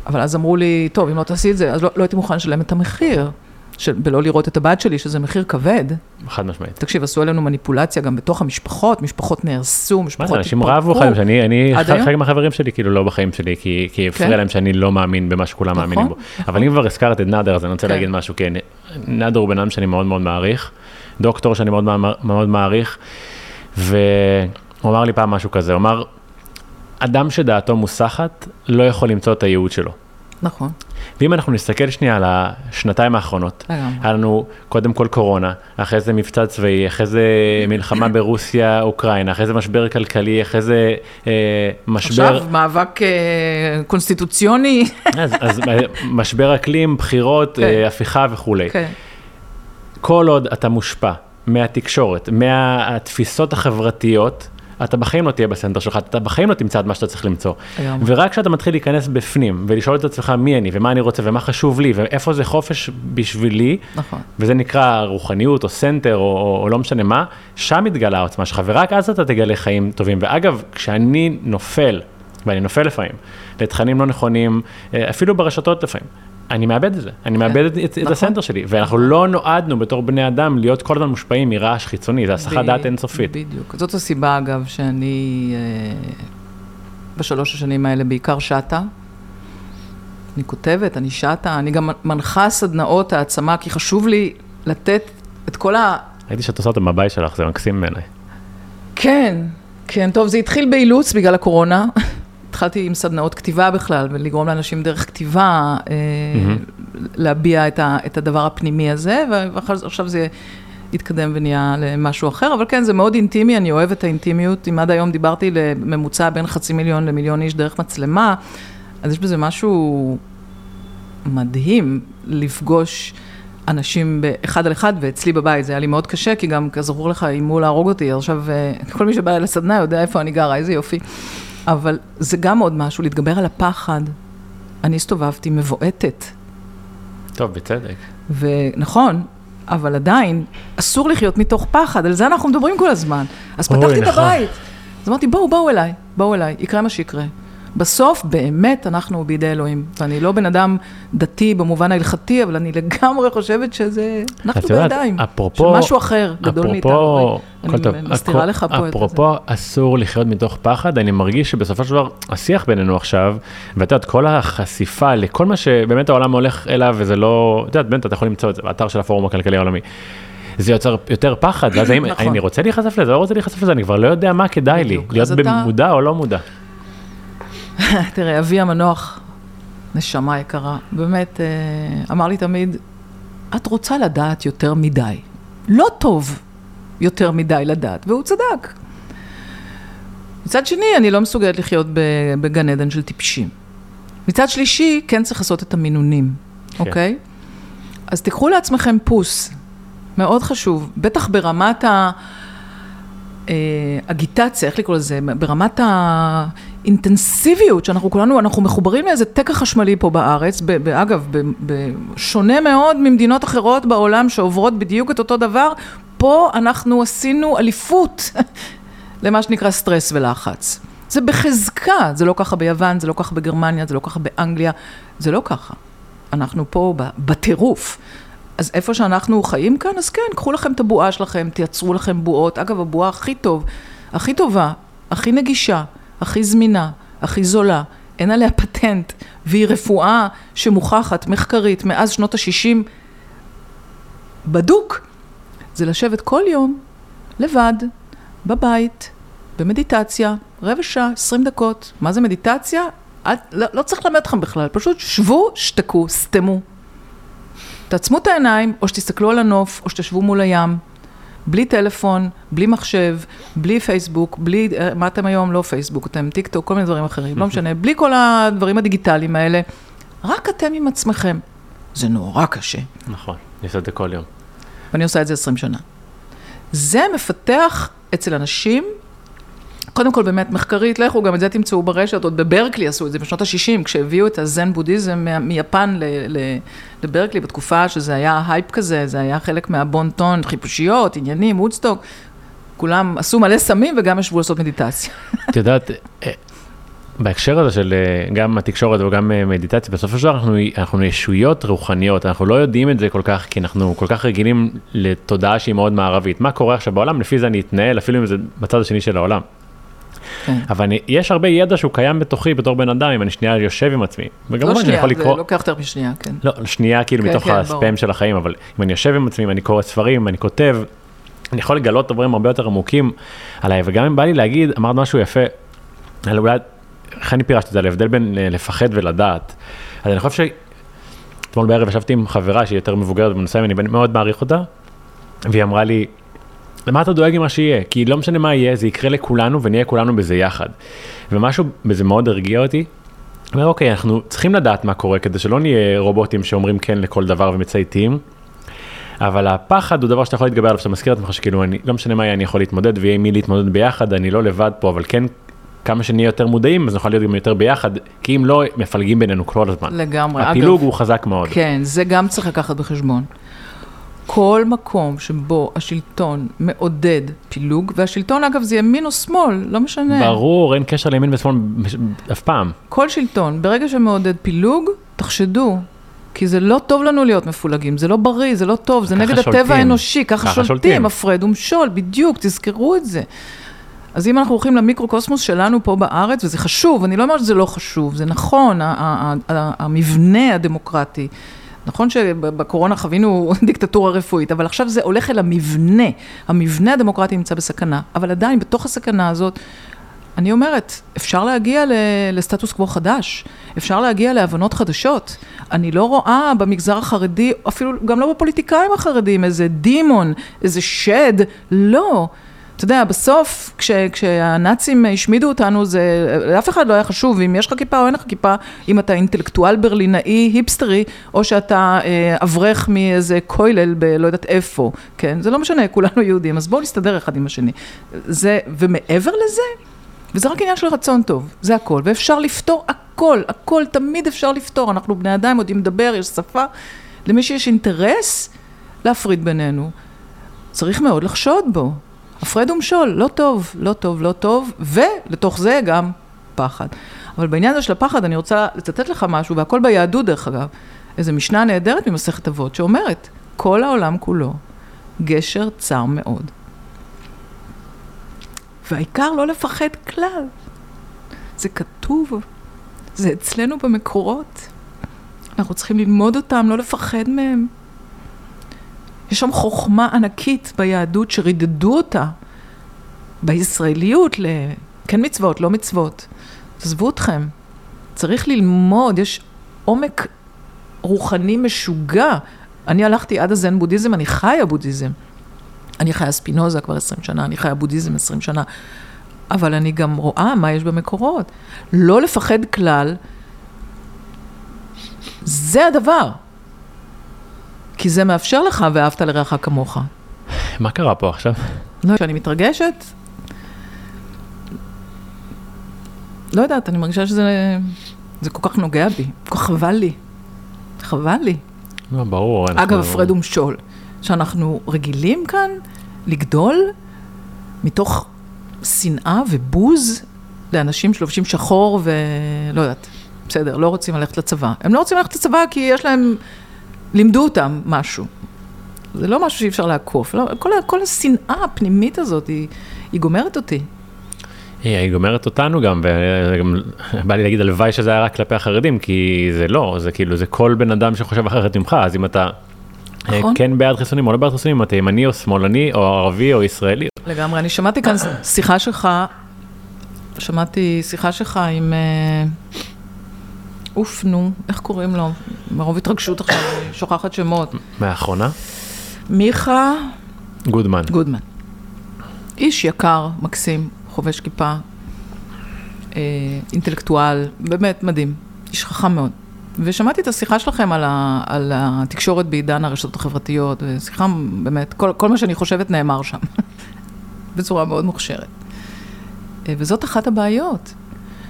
אבל אז אמרו לי, טוב, אם לא תעשי את זה, אז לא, לא הייתי מוכנה לשלם את המחיר, של, בלא לראות את הבת שלי, שזה מחיר כבד. חד משמעית. תקשיב, עשו עלינו מניפולציה גם בתוך המשפחות, משפחות נהרסו, משפחות... מה זה, אנשים רבו חיים, שאני, אני חיים עם החברים שלי, כאילו לא בחיים שלי, כי, כי הפריע להם שאני לא מאמין במה שכולם מאמינים בו. אבל אם כבר הזכרת את נאדר, אז אני רוצה להגיד משהו, כי נאדר הוא בן אדם שאני מאוד מאוד מעריך, דוקטור שאני מאוד מאוד מעריך, והוא אמר לי פעם משהו כזה, הוא אמר, אדם שדעתו מוסחת לא יכול למצוא את הייעוד שלו. נכון. ואם אנחנו נסתכל שנייה על השנתיים האחרונות, היה לנו קודם כל קורונה, אחרי זה מבצע צבאי, אחרי זה מלחמה ברוסיה, אוקראינה, אחרי זה משבר כלכלי, אחרי זה משבר... עכשיו, מאבק קונסטיטוציוני. אז משבר אקלים, בחירות, הפיכה וכו'. כל עוד אתה מושפע מהתקשורת, מהתפיסות החברתיות, אתה בחיים לא תהיה בסנטר שלך, אתה בחיים לא תמצא את מה שאתה צריך למצוא. ורק כשאתה מתחיל להיכנס בפנים, ולשאול את עצמך מי אני, ומה אני רוצה, ומה חשוב לי, ואיפה זה חופש בשבילי, וזה נקרא רוחניות, או סנטר, או לא משנה מה, שם מתגלה העוצמה שלך, ורק אז אתה תגלה חיים טובים. ואגב, כשאני נופל, ואני נופל לפעמים, לתכנים לא נכונים, אפילו ברשתות לפעמים, אני מאבד את זה, אני מאבד את הסנטר שלי, ואנחנו לא נועדנו בתור בני אדם להיות כל הזמן מושפעים מרעש חיצוני, זה הסחת דעת אינסופית. בדיוק, זאת הסיבה אגב שאני בשלוש השנים האלה בעיקר שטה, אני כותבת, אני שטה, אני גם מנחה סדנאות העצמה, כי חשוב לי לתת את כל ה... הייתי שאת עושה את המבאי שלך, זה מקסים בעיניי. כן, כן, טוב, זה התחיל באילוץ בגלל הקורונה, התחלתי עם סדנאות כתיבה בכלל, ולגרום לאנשים דרך כתיבה, להביע את הדבר הפנימי הזה, ועכשיו זה יתקדם ונהיה למשהו אחר, אבל כן, זה מאוד אינטימי, אני אוהבת את האינטימיות, אם עד היום דיברתי לממוצע בין חצי מיליון למיליון איש דרך מצלמה, אז יש בזה משהו מדהים לפגוש אנשים באחד על אחד, ואצלי בבית זה היה לי מאוד קשה, כי גם כזכור לך, אימו להרוג אותי, עכשיו כל מי שבא לסדנה יודע איפה אני גרה, איזה יופי. אבל זה גם עוד משהו, להתגבר על הפחד. אני הסתובבתי מבועטת. טוב, בצדק. ונכון, אבל עדיין, אסור לחיות מתוך פחד, על זה אנחנו מדברים כל הזמן. אז פתחתי את הבית. אז אמרתי, בואו, בואו אליי, בואו אליי, יקרה מה שיקרה. בסוף, באמת, אנחנו בידי אלוהים. ואני לא בן אדם דתי במובן ההלכתי, אבל אני לגמרי חושבת שזה... אנחנו בידיים. שמשהו אחר גדול מאיתנו. אני מסתירה לך פה את זה. אפרופו, אסור לחיות מתוך פחד. אני מרגיש שבסופו של דבר, השיח בינינו עכשיו, ואתה יודעת, כל החשיפה לכל מה שבאמת העולם הולך אליו, וזה לא... אתה יודעת, בן, אתה יכול למצוא את זה באתר של הפורום הכלכלי העולמי. זה יוצר יותר פחד, ואז האם אני רוצה להיחשף לזה, לא רוצה להיחשף לזה, אני כבר לא יודע מה כדאי לי, להיות במודע או לא מודע. תראה, אבי המנוח, נשמה יקרה, באמת, אמר לי תמיד, את רוצה לדעת יותר מדי. לא טוב יותר מדי לדעת, והוא צדק. מצד שני, אני לא מסוגלת לחיות בגן עדן של טיפשים. מצד שלישי, כן צריך לעשות את המינונים, אוקיי? אז תיקחו לעצמכם פוס, מאוד חשוב, בטח ברמת ה... אגיטציה, איך לקרוא לזה, ברמת האינטנסיביות שאנחנו כולנו, אנחנו מחוברים לאיזה תקע חשמלי פה בארץ, אגב, שונה מאוד ממדינות אחרות בעולם שעוברות בדיוק את אותו דבר, פה אנחנו עשינו אליפות למה שנקרא סטרס ולחץ. זה בחזקה, זה לא ככה ביוון, זה לא ככה בגרמניה, זה לא ככה באנגליה, זה לא ככה. אנחנו פה בטירוף. אז איפה שאנחנו חיים כאן, אז כן, קחו לכם את הבועה שלכם, תייצרו לכם בועות. אגב, הבועה הכי טוב, הכי טובה, הכי נגישה, הכי זמינה, הכי זולה, אין עליה פטנט, והיא רפואה שמוכחת, מחקרית, מאז שנות ה-שישים, בדוק, זה לשבת כל יום, לבד, בבית, במדיטציה, רבע שעה, עשרים דקות. מה זה מדיטציה? את, לא, לא צריך ללמד אתכם בכלל, פשוט שבו, שתקו, סתמו. תעצמו את העיניים, או שתסתכלו על הנוף, או שתשבו מול הים, בלי טלפון, בלי מחשב, בלי פייסבוק, בלי, מה אתם היום? לא פייסבוק, אתם טיקטוק, כל מיני דברים אחרים, לא משנה, בלי כל הדברים הדיגיטליים האלה, רק אתם עם עצמכם. זה נורא קשה. נכון, אני עושה את זה כל יום. ואני עושה את זה עשרים שנה. זה מפתח אצל אנשים, קודם כל באמת מחקרית, לכו גם את זה תמצאו ברשת, עוד בברקלי עשו את זה בשנות ה-שישים, כשהביאו את הזן בודהיזם מיפן לברקלי, בתקופה שזה היה הייפ כזה, זה היה חלק מהבונטון, חיפושיות, עניינים, וודסטוק, כולם עשו מלא סמים וגם ישבו לעשות מדיטציה. את יודעת, בהקשר הזה של גם התקשורת וגם מדיטציה, בסופו של דבר אנחנו ישויות רוחניות, אנחנו לא יודעים את זה כל כך, כי אנחנו כל כך רגילים לתודעה שהיא מאוד מערבית. מה קורה עכשיו בעולם? לפי זה אני אתנהל, אפילו אם זה מצד השני של העולם. אבל יש הרבה ידע שהוא קיים בתוכי בתור בן אדם, אם אני שנייה יושב עם עצמי. לא שנייה, זה לוקח יותר משנייה, כן. לא, שנייה כאילו מתוך הספאם של החיים, אבל אם אני יושב עם עצמי, אם אני קורא ספרים, אם אני כותב, אני יכול לגלות דברים הרבה יותר עמוקים עליי, וגם אם בא לי להגיד, אמרת משהו יפה, אולי, איך אני פירשת את זה, על ההבדל בין לפחד ולדעת. אז אני חושב שאתמול בערב ישבתי עם חברה שהיא יותר מבוגרת בנושא, אני מאוד מעריך אותה, והיא אמרה לי, למה אתה דואג עם מה שיהיה? כי לא משנה מה יהיה, זה יקרה לכולנו ונהיה כולנו בזה יחד. ומשהו בזה מאוד הרגיע אותי. אומר, אוקיי, אנחנו צריכים לדעת מה קורה, כדי שלא נהיה רובוטים שאומרים כן לכל דבר ומצייתים. אבל הפחד הוא דבר שאתה יכול להתגבר עליו, שאתה מזכיר את ממך שכאילו, אני, לא משנה מה יהיה, אני יכול להתמודד, ויהיה מי להתמודד ביחד, אני לא לבד פה, אבל כן, כמה שנהיה יותר מודעים, אז נוכל להיות גם יותר ביחד, כי אם לא, מפלגים בינינו כל הזמן. לגמרי. הפילוג אגב, הוא חזק מאוד. כן, זה גם צריך לקחת בחשבון. כל מקום שבו השלטון מעודד פילוג, והשלטון אגב זה ימין או שמאל, לא משנה. ברור, אין קשר לימין ושמאל אף פעם. כל שלטון, ברגע שמעודד פילוג, תחשדו, כי זה לא טוב לנו להיות מפולגים, זה לא בריא, זה לא טוב, זה נגד שולטים. הטבע האנושי, ככה, ככה שולטים, הפרד ומשול, בדיוק, תזכרו את זה. אז אם אנחנו הולכים למיקרוקוסמוס שלנו פה בארץ, וזה חשוב, אני לא אומר שזה לא חשוב, זה נכון, המבנה הדמוקרטי, נכון שבקורונה חווינו דיקטטורה רפואית, אבל עכשיו זה הולך אל המבנה. המבנה הדמוקרטי נמצא בסכנה, אבל עדיין בתוך הסכנה הזאת, אני אומרת, אפשר להגיע לסטטוס קוו חדש, אפשר להגיע להבנות חדשות. אני לא רואה במגזר החרדי, אפילו גם לא בפוליטיקאים החרדים, איזה דימון, איזה שד, לא. אתה יודע, בסוף, כש, כשהנאצים השמידו אותנו, זה, לאף אחד לא היה חשוב, אם יש לך כיפה או אין לך כיפה, אם אתה אינטלקטואל ברלינאי, היפסטרי, או שאתה אה, אברך מאיזה כולל בלא יודעת איפה, כן? זה לא משנה, כולנו יהודים, אז בואו נסתדר אחד עם השני. זה, ומעבר לזה, וזה רק עניין של רצון טוב, זה הכל, ואפשר לפתור הכל, הכל, תמיד אפשר לפתור, אנחנו בני אדם יודעים לדבר, יש שפה, למי שיש אינטרס להפריד בינינו, צריך מאוד לחשוד בו. הפרד ומשול, לא טוב, לא טוב, לא טוב, ולתוך זה גם פחד. אבל בעניין הזה של הפחד, אני רוצה לצטט לך משהו, והכל ביהדות דרך אגב, איזו משנה נהדרת ממסכת אבות, שאומרת, כל העולם כולו, גשר צר מאוד. והעיקר לא לפחד כלל. זה כתוב, זה אצלנו במקורות. אנחנו צריכים ללמוד אותם, לא לפחד מהם. יש שם חוכמה ענקית ביהדות שרידדו אותה בישראליות לכן מצוות, לא מצוות. תעזבו אתכם. צריך ללמוד, יש עומק רוחני משוגע. אני הלכתי עד הזן בודהיזם, אני חיה בודהיזם. אני חיה ספינוזה כבר עשרים שנה, אני חיה בודהיזם עשרים שנה. אבל אני גם רואה מה יש במקורות. לא לפחד כלל. זה הדבר. כי זה מאפשר לך, ואהבת לרעך כמוך. מה קרה פה עכשיו? לא, שאני מתרגשת, לא יודעת, אני מרגישה שזה זה כל כך נוגע בי, כל כך חבל לי. חבל לי. לא, ברור. אגב, הפרד ומשול, שאנחנו רגילים כאן לגדול מתוך שנאה ובוז לאנשים שלובשים שחור ולא יודעת, בסדר, לא רוצים ללכת לצבא. הם לא רוצים ללכת לצבא כי יש להם, לימדו אותם משהו. זה לא משהו שאי אפשר לעקוף. לא, כל, כל השנאה הפנימית הזאת היא, היא גומרת אותי. היא גומרת אותנו גם, וגם בא לי להגיד, הלוואי שזה היה רק כלפי החרדים, כי זה לא, זה כאילו, זה כל בן אדם שחושב אחרת ממך, אז אם אתה כן בעד חיסונים או לא בעד חיסונים, אתה ימני או שמאלני או ערבי או ישראלי. לגמרי, אני שמעתי כאן שיחה שלך, שמעתי שיחה שלך עם, אוף, נו, איך קוראים לו? מרוב התרגשות עכשיו, שוכחת שמות. מהאחרונה? מיכה... גודמן. גודמן. איש יקר, מקסים. חובש כיפה, אינטלקטואל, באמת מדהים, איש חכם מאוד. ושמעתי את השיחה שלכם על, ה, על התקשורת בעידן הרשתות החברתיות, ושיחה באמת, כל, כל מה שאני חושבת נאמר שם, בצורה מאוד מוכשרת. וזאת אחת הבעיות,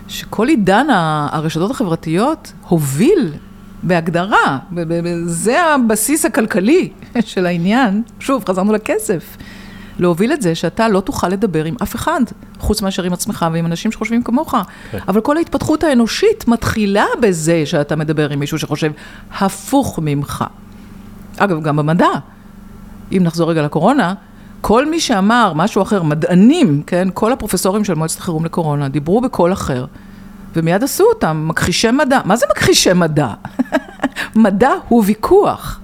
שכל עידן הרשתות החברתיות הוביל בהגדרה, זה הבסיס הכלכלי של העניין, שוב, חזרנו לכסף. להוביל את זה שאתה לא תוכל לדבר עם אף אחד, חוץ מאשר עם עצמך ועם אנשים שחושבים כמוך. Okay. אבל כל ההתפתחות האנושית מתחילה בזה שאתה מדבר עם מישהו שחושב הפוך ממך. אגב, גם במדע. אם נחזור רגע לקורונה, כל מי שאמר משהו אחר, מדענים, כן? כל הפרופסורים של מועצת החירום לקורונה דיברו בקול אחר, ומיד עשו אותם, מכחישי מדע. מה זה מכחישי מדע? מדע הוא ויכוח.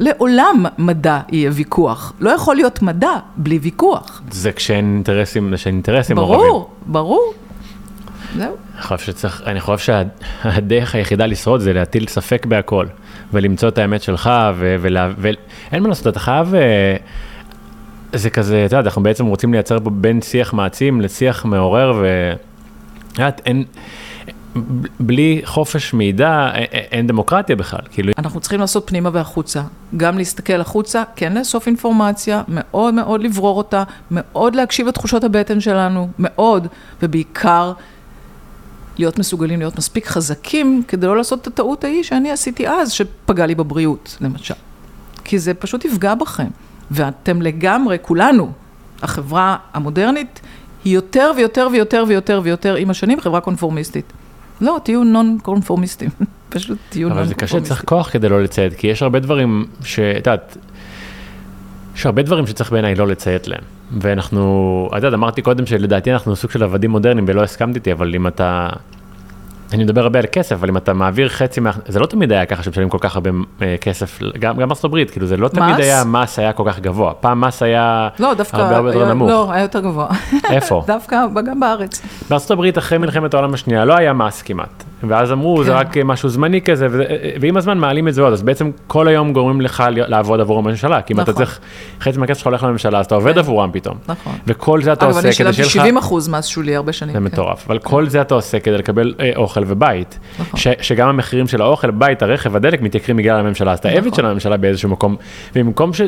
לעולם מדע יהיה ויכוח. לא יכול להיות מדע בלי ויכוח. זה כשאין אינטרסים, כשאין אינטרסים. ברור, ברור. זהו. אני חושב שהדרך היחידה לשרוד זה להטיל ספק בהכל, ולמצוא את האמת שלך, ואין מה לעשות, אתה חייב... זה כזה, אתה יודע, אנחנו בעצם רוצים לייצר פה בין שיח מעצים לשיח מעורר, ו... אין... בלי חופש מידע, אין דמוקרטיה בכלל. אנחנו צריכים לעשות פנימה והחוצה. גם להסתכל החוצה, כן לאסוף אינפורמציה, מאוד מאוד לברור אותה, מאוד להקשיב לתחושות הבטן שלנו, מאוד, ובעיקר להיות מסוגלים, להיות מספיק חזקים, כדי לא לעשות את הטעות ההיא שאני עשיתי אז, שפגע לי בבריאות, למשל. כי זה פשוט יפגע בכם. ואתם לגמרי, כולנו, החברה המודרנית, היא יותר ויותר ויותר ויותר ויותר עם השנים, חברה קונפורמיסטית. לא, תהיו נון קונפורמיסטים. פשוט תהיו נון קונפורמיסטים. אבל זה קשה, צריך כוח כדי לא לציית, כי יש הרבה דברים ש... תדעת, יש הרבה דברים שצריך בעיניי לא לציית להם. ואנחנו, תדעת, אמרתי קודם שלדעתי אנחנו סוג של עבדים מודרניים, ולא הסכמתי איתי, אבל אם אתה... אני מדבר הרבה על כסף, אבל אם אתה מעביר חצי מה... זה לא תמיד היה ככה שמשלמים כל כך הרבה כסף, גם ארצות הברית, כאילו זה לא תמיד היה, מס היה כל כך גבוה. פעם מס היה הרבה הרבה יותר נמוך. לא, היה יותר גבוה. איפה? דווקא גם בארץ. בארצות הברית אחרי מלחמת העולם השנייה לא היה מס כמעט, ואז אמרו זה רק משהו זמני כזה, ועם הזמן מעלים את זה עוד, אז בעצם כל היום גורמים לך לעבוד עבור הממשלה, כי אם אתה צריך חצי מהכסף שהולך לממשלה, אז אתה עובד עבורם פתאום. וכל זה אתה עושה כדי שיהיה ובית, ש, שגם המחירים של האוכל, בית, הרכב, הדלק, מתייקרים בגלל הממשלה, אז את העבד של הממשלה באיזשהו מקום, ובמקום ש...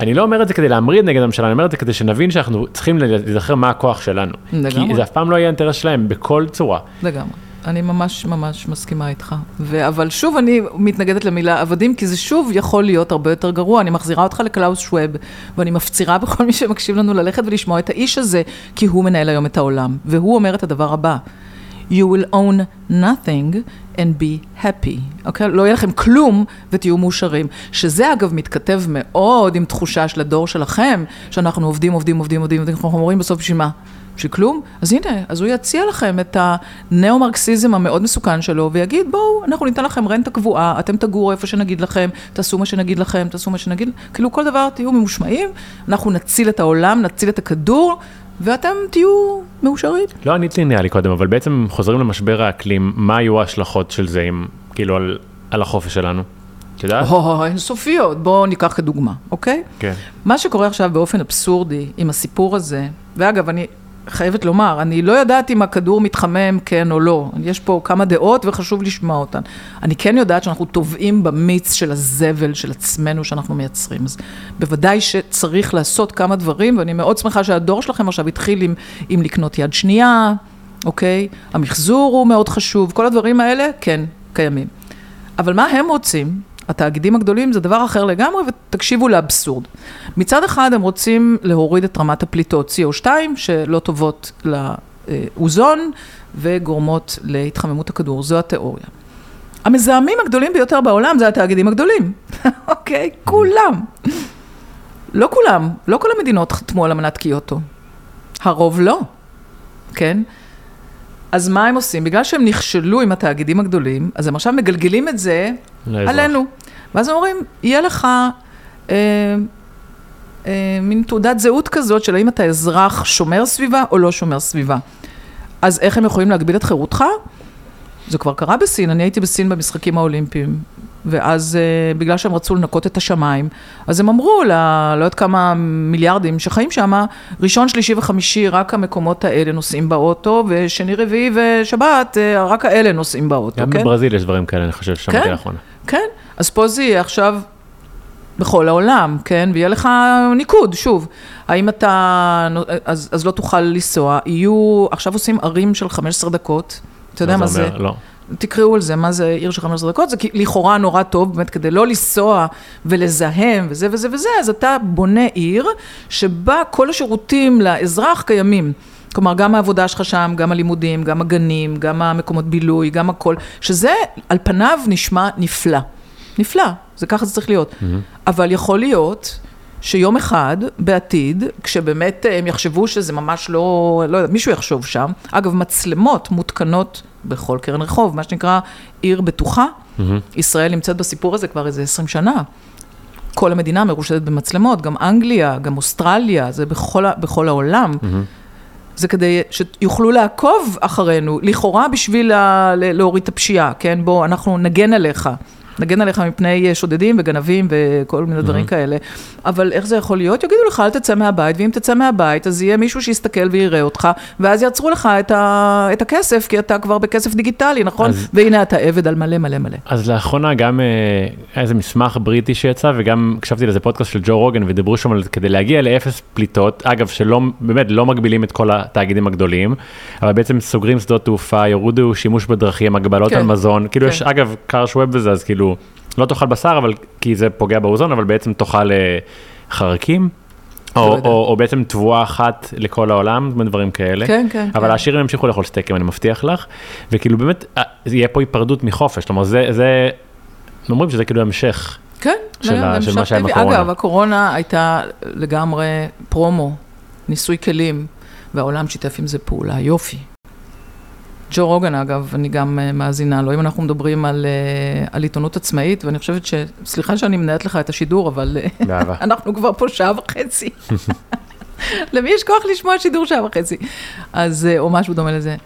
אני לא אומר את זה כדי להמריד נגד הממשלה, אני אומר את זה כדי שנבין שאנחנו צריכים לזכר מה הכוח שלנו. כי זה אף פעם לא יהיה אינטרס שלהם, בכל צורה. לגמרי. אני ממש ממש מסכימה איתך. ו... אבל שוב אני מתנגדת למילה עבדים, כי זה שוב יכול להיות הרבה יותר גרוע. אני מחזירה אותך לקלאוס שוואב, ואני מפצירה בכל מי שמקשיב לנו ללכת ולשמוע את האיש הזה, כי הוא מנהל היום את העולם. והוא אומר את הדבר הבא. You will own nothing and be happy. אוקיי? לא יהיה לכם כלום ותהיו מאושרים. שזה אגב מתכתב מאוד עם תחושה של הדור שלכם, שאנחנו עובדים, עובדים, עובדים, עובדים, ואנחנו אומרים בסוף בשביל מה? בשביל כלום? אז הנה, אז הוא יציע לכם את הנאו-מרקסיזם המאוד מסוכן שלו, ויגיד, בואו, אנחנו ניתן לכם רנטה קבועה, אתם תגורו איפה שנגיד לכם, תעשו מה שנגיד לכם, תעשו מה שנגיד, כאילו כל דבר תהיו ממושמעים, אנחנו נציל את העולם, נציל את הכדור, ואתם תהיו מאושרים. לא ענית לי נראה לי קודם, אבל בעצם חוזרים למשבר האקלים, מה היו ההשלכות של זה, עם, כאילו, על, על החופש שלנו? תדעת? או, סופיות, בואו ניקח כדוגמה, אוקיי? כן. מה שקורה עכשיו באופן אבסורדי עם הסיפור הזה, ואגב, אני חייבת לומר, אני לא יודעת אם הכדור מתחמם כן או לא, יש פה כמה דעות וחשוב לשמוע אותן. אני כן יודעת שאנחנו טובעים במיץ של הזבל של עצמנו שאנחנו מייצרים, אז בוודאי שצריך לעשות כמה דברים, ואני מאוד שמחה שהדור שלכם עכשיו התחיל עם, עם לקנות יד שנייה, אוקיי? המחזור הוא מאוד חשוב, כל הדברים האלה, כן, קיימים. אבל מה הם רוצים? התאגידים הגדולים זה דבר אחר לגמרי, ותקשיבו לאבסורד. מצד אחד הם רוצים להוריד את רמת הפליטות סי או טו, שלא טובות לאוזון, וגורמות להתחממות הכדור. זו התיאוריה. המזהמים הגדולים ביותר בעולם זה התאגידים הגדולים. אוקיי? כולם. לא כולם, לא כל המדינות חתמו על אמנת קיוטו. הרוב לא. כן? אז מה הם עושים? בגלל שהם נכשלו עם התאגידים הגדולים, אז הם עכשיו מגלגלים את זה לאזרח. עלינו. ואז הם אומרים, יהיה לך אה, אה, מין תעודת זהות כזאת, של האם אתה אזרח שומר סביבה או לא שומר סביבה. אז איך הם יכולים להגביל את חירותך? זה כבר קרה בסין, אני הייתי בסין במשחקים האולימפיים, ואז אה, בגלל שהם רצו לנקות את השמיים, אז הם אמרו, לה, לא יודעת כמה מיליארדים שחיים שם, ראשון, שלישי וחמישי, רק המקומות האלה נוסעים באוטו, ושני רביעי ושבת, אה, רק האלה נוסעים באוטו. גם כן? בברזיל יש דברים כאלה, אני חושב ששמעתי כן? לאחרונה. כן, אז פה זה יהיה עכשיו בכל העולם, כן? ויהיה לך ניקוד, שוב. האם אתה, אז, אז לא תוכל לנסוע, יהיו, עכשיו עושים ערים של חמש עשרה דקות, אתה יודע מה זה? לא. תקראו על זה, מה זה עיר של חמש עשרה דקות, זה לכאורה נורא טוב, באמת כדי לא לנסוע ולזהם וזה וזה וזה, אז אתה בונה עיר שבה כל השירותים לאזרח קיימים. כלומר, גם העבודה שלך שם, גם הלימודים, גם הגנים, גם המקומות בילוי, גם הכל, שזה על פניו נשמע נפלא. נפלא, זה ככה זה צריך להיות. Mm-hmm. אבל יכול להיות שיום אחד בעתיד, כשבאמת הם יחשבו שזה ממש לא, לא יודע, מישהו יחשוב שם. אגב, מצלמות מותקנות בכל קרן רחוב, מה שנקרא עיר בטוחה. Mm-hmm. ישראל נמצאת בסיפור הזה כבר איזה עשרים שנה. כל המדינה מרושדת במצלמות, גם אנגליה, גם אוסטרליה, זה בכל, בכל העולם. Mm-hmm. זה כדי שיוכלו לעקוב אחרינו, לכאורה בשביל לה, להוריד את הפשיעה, כן? בוא, אנחנו נגן עליך, נגן עליך מפני שודדים וגנבים וכל מיני דברים כאלה. אבל איך זה יכול להיות? יגידו לך, אל תצא מהבית, ואם תצא מהבית, אז יהיה מישהו שיסתכל ויראה אותך, ואז יעצרו לך את, ה, את הכסף, כי אתה כבר בכסף דיגיטלי, נכון? אז, והנה אתה עבד על מלא מלא מלא. אז לאחרונה גם היה איזה מסמך בריטי שיצא, וגם קשבתי לזה פודקאסט של ג'ו רוגן, ודיברו שם על כדי להגיע לאפס פליטות, אגב, שלא, באמת לא מגבילים את כל התאגידים הגדולים, אבל בעצם סוגרים שדות תעופה, יורידו שימוש בדרכים, הגבלות על מזון, כאילו יש, אגב, קרש ווב בזה, אז כאילו לא תאכל בשר, אבל, כי זה פוגע באוזון, אבל בעצם תאכל חרקים, או, או, או בעצם תבואה אחת לכל העולם, דברים כאלה. כן, כן, אבל כן. העשירים המשיכו לאכול סטייקים, אני מבטיח לך. וכאילו באמת, יהיה פה היפרדות מחופש. זאת אומרת, זה, זה, אומרים שזה כאילו המשך. כן, של, לא, המשך של מה שהיה עם הקורונה. אגב, הקורונה הייתה לגמרי פרומו, ניסוי כלים, והעולם שיתף עם זה פעולה. יופי. ג'ו רוגן, אגב, אני גם מאזינה לו, אם אנחנו מדברים על, על עיתונות עצמאית, ואני חושבת ש... סליחה שאני מנהלת לך את השידור, אבל אנחנו כבר פה שעה וחצי. למי יש כוח לשמוע שידור שעה וחצי? אז, או משהו דומה לזה.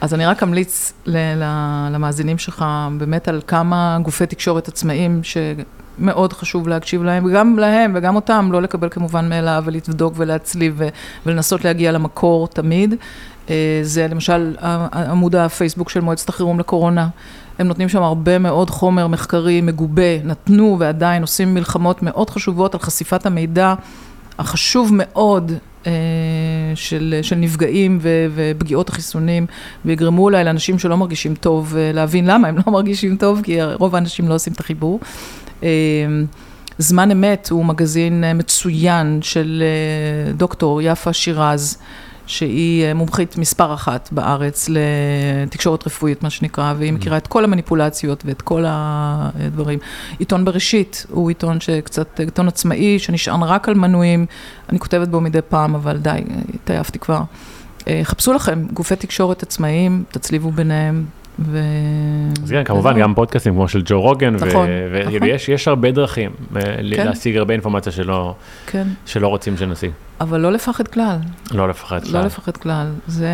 אז אני רק אמליץ ל- ל- למאזינים שלך, באמת על כמה גופי תקשורת עצמאיים, שמאוד חשוב להקשיב להם, וגם להם וגם אותם, לא לקבל כמובן מאליו, ולהתבדוק ולהצליב, ו- ולנסות להגיע למקור תמיד. זה למשל עמוד הפייסבוק של מועצת החירום לקורונה. הם נותנים שם הרבה מאוד חומר מחקרי מגובה, נתנו ועדיין עושים מלחמות מאוד חשובות על חשיפת המידע החשוב מאוד של, של נפגעים ו, ופגיעות החיסונים, ויגרמו אולי לאנשים שלא מרגישים טוב להבין למה הם לא מרגישים טוב, כי רוב האנשים לא עושים את החיבור. זמן אמת הוא מגזין מצוין של דוקטור יפה שירז, שהיא מומחית מספר אחת בארץ לתקשורת רפואית, מה שנקרא, והיא מכירה את כל המניפולציות ואת כל הדברים. עיתון בראשית הוא עיתון שקצת, עיתון עצמאי, שנשען רק על מנויים. אני כותבת בו מדי פעם, אבל די, התעייפתי כבר. חפשו לכם גופי תקשורת עצמאיים, תצליבו ביניהם. ו... אז כן, כמובן, גם פודקאסטים כמו של ג'ו רוגן, נכון, ו... נכון. ויש, יש הרבה דרכים כן. להשיג הרבה אינפורמציה שלא, כן. שלא רוצים שנשיג. אבל לא לפחד כלל. לא לפחד כלל. לא לפחד כלל. זה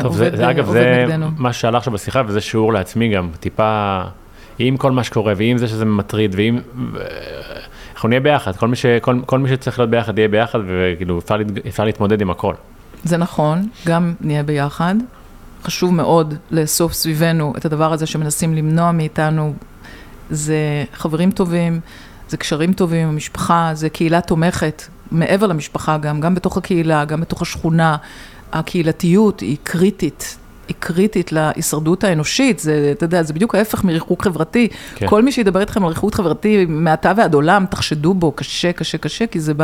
טוב, עובד, זה, זה, אגב, עובד זה נגדנו. מה שעלה עכשיו בשיחה, וזה שיעור לעצמי גם, טיפה, עם כל מה שקורה, ועם זה שזה מטריד, ועם... אנחנו נהיה ביחד. כל מי, ש... כל, כל מי שצריך להיות ביחד, יהיה ביחד, וכאילו, אפשר, להת... אפשר להתמודד עם הכל. זה נכון, גם נהיה ביחד. חשוב מאוד לאסוף סביבנו את הדבר הזה שמנסים למנוע מאיתנו, זה חברים טובים, זה קשרים טובים, המשפחה, זה קהילה תומכת, מעבר למשפחה גם, גם בתוך הקהילה, גם בתוך השכונה, הקהילתיות היא קריטית, היא קריטית להישרדות האנושית, זה, אתה יודע, זה בדיוק ההפך מריחוק חברתי, כן. כל מי שידבר איתכם על ריחוק חברתי, מעתה ועד עולם, תחשדו בו קשה, קשה, קשה, כי זה ב,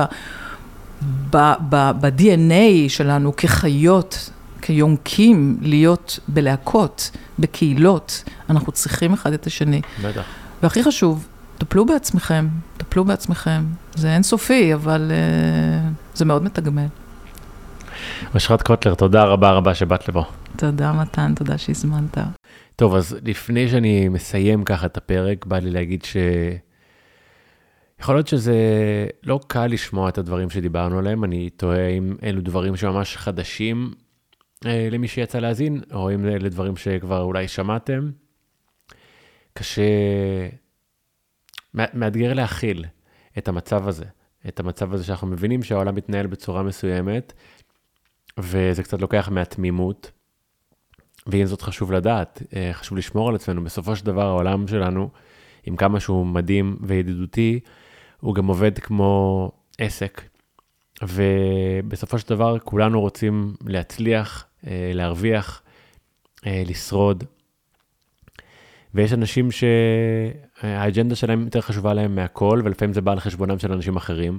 ב, ב, ב-די אן איי שלנו כחיות, כיונקים, להיות בלהקות, בקהילות, אנחנו צריכים אחד את השני. בטח. והכי חשוב, תפלו בעצמכם, תפלו בעצמכם, זה אינסופי, אבל uh, זה מאוד מתגמל. אושרת קוטלר, תודה רבה רבה שבאת לבוא. תודה מתן, תודה שהזמנת. טוב, אז לפני שאני מסיים ככה את הפרק, בא לי להגיד ש... יכול להיות שזה לא קל לשמוע את הדברים שדיברנו עליהם, אני תוהה אם אלו דברים שממש חדשים אה, למי שיצא להזין, או אם אלו דברים שכבר אולי שמעתם. קשה... מאתגר להכיל את המצב הזה, את המצב הזה שאנחנו מבינים שהעולם מתנהל בצורה מסוימת, וזה קצת לוקח מהתמימות, ועם זאת חשוב לדעת, חשוב לשמור על עצמנו. בסופו של דבר העולם שלנו, עם כמה שהוא מדהים וידידותי, הוא גם עובד כמו עסק, ובסופו של דבר כולנו רוצים להצליח, להרוויח, לשרוד, ויש אנשים שהאג'נדה שלהם יותר חשובה להם מהכל, ולפעמים זה בא על חשבונם של אנשים אחרים.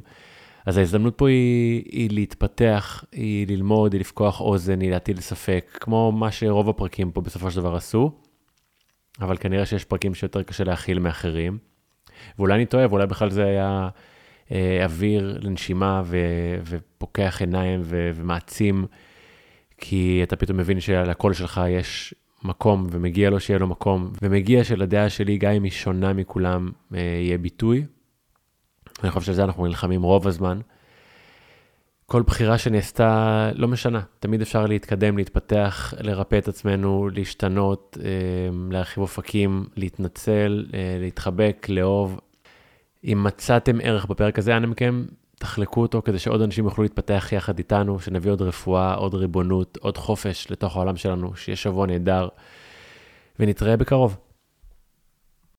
אז ההזדמנות פה היא, היא להתפתח, היא ללמוד, היא לפקוח אוזן, היא להטיל ספק, כמו מה שרוב הפרקים פה בסופו של דבר עשו, אבל כנראה שיש פרקים שיותר קשה להכיל מאחרים. ואולי אני טועה, ואולי בכלל זה היה אה, אוויר לנשימה ו, ופוקח עיניים ו, ומעצים, כי אתה פתאום מבין שלקול שלך יש... מקום, ומגיע לו שיהיה לו מקום, ומגיע שלדעה שלי, גם אם היא שונה מכולם, יהיה ביטוי. אני חושב שזה אנחנו נלחמים רוב הזמן. כל בחירה שנעשתה לא משנה. תמיד אפשר להתקדם, להתפתח, לרפא את עצמנו, להשתנות, להרחיב אופקים, להתנצל, להתחבק, לאהוב. אם מצאתם ערך בפרק הזה, אנא מכם, תחלקו אותו כדי שעוד אנשים יוכלו להתפתח יחד איתנו, שנביא עוד רפואה, עוד ריבונות, עוד חופש לתוך העולם שלנו, שיהיה שבוע נהדר, ונתראה בקרוב.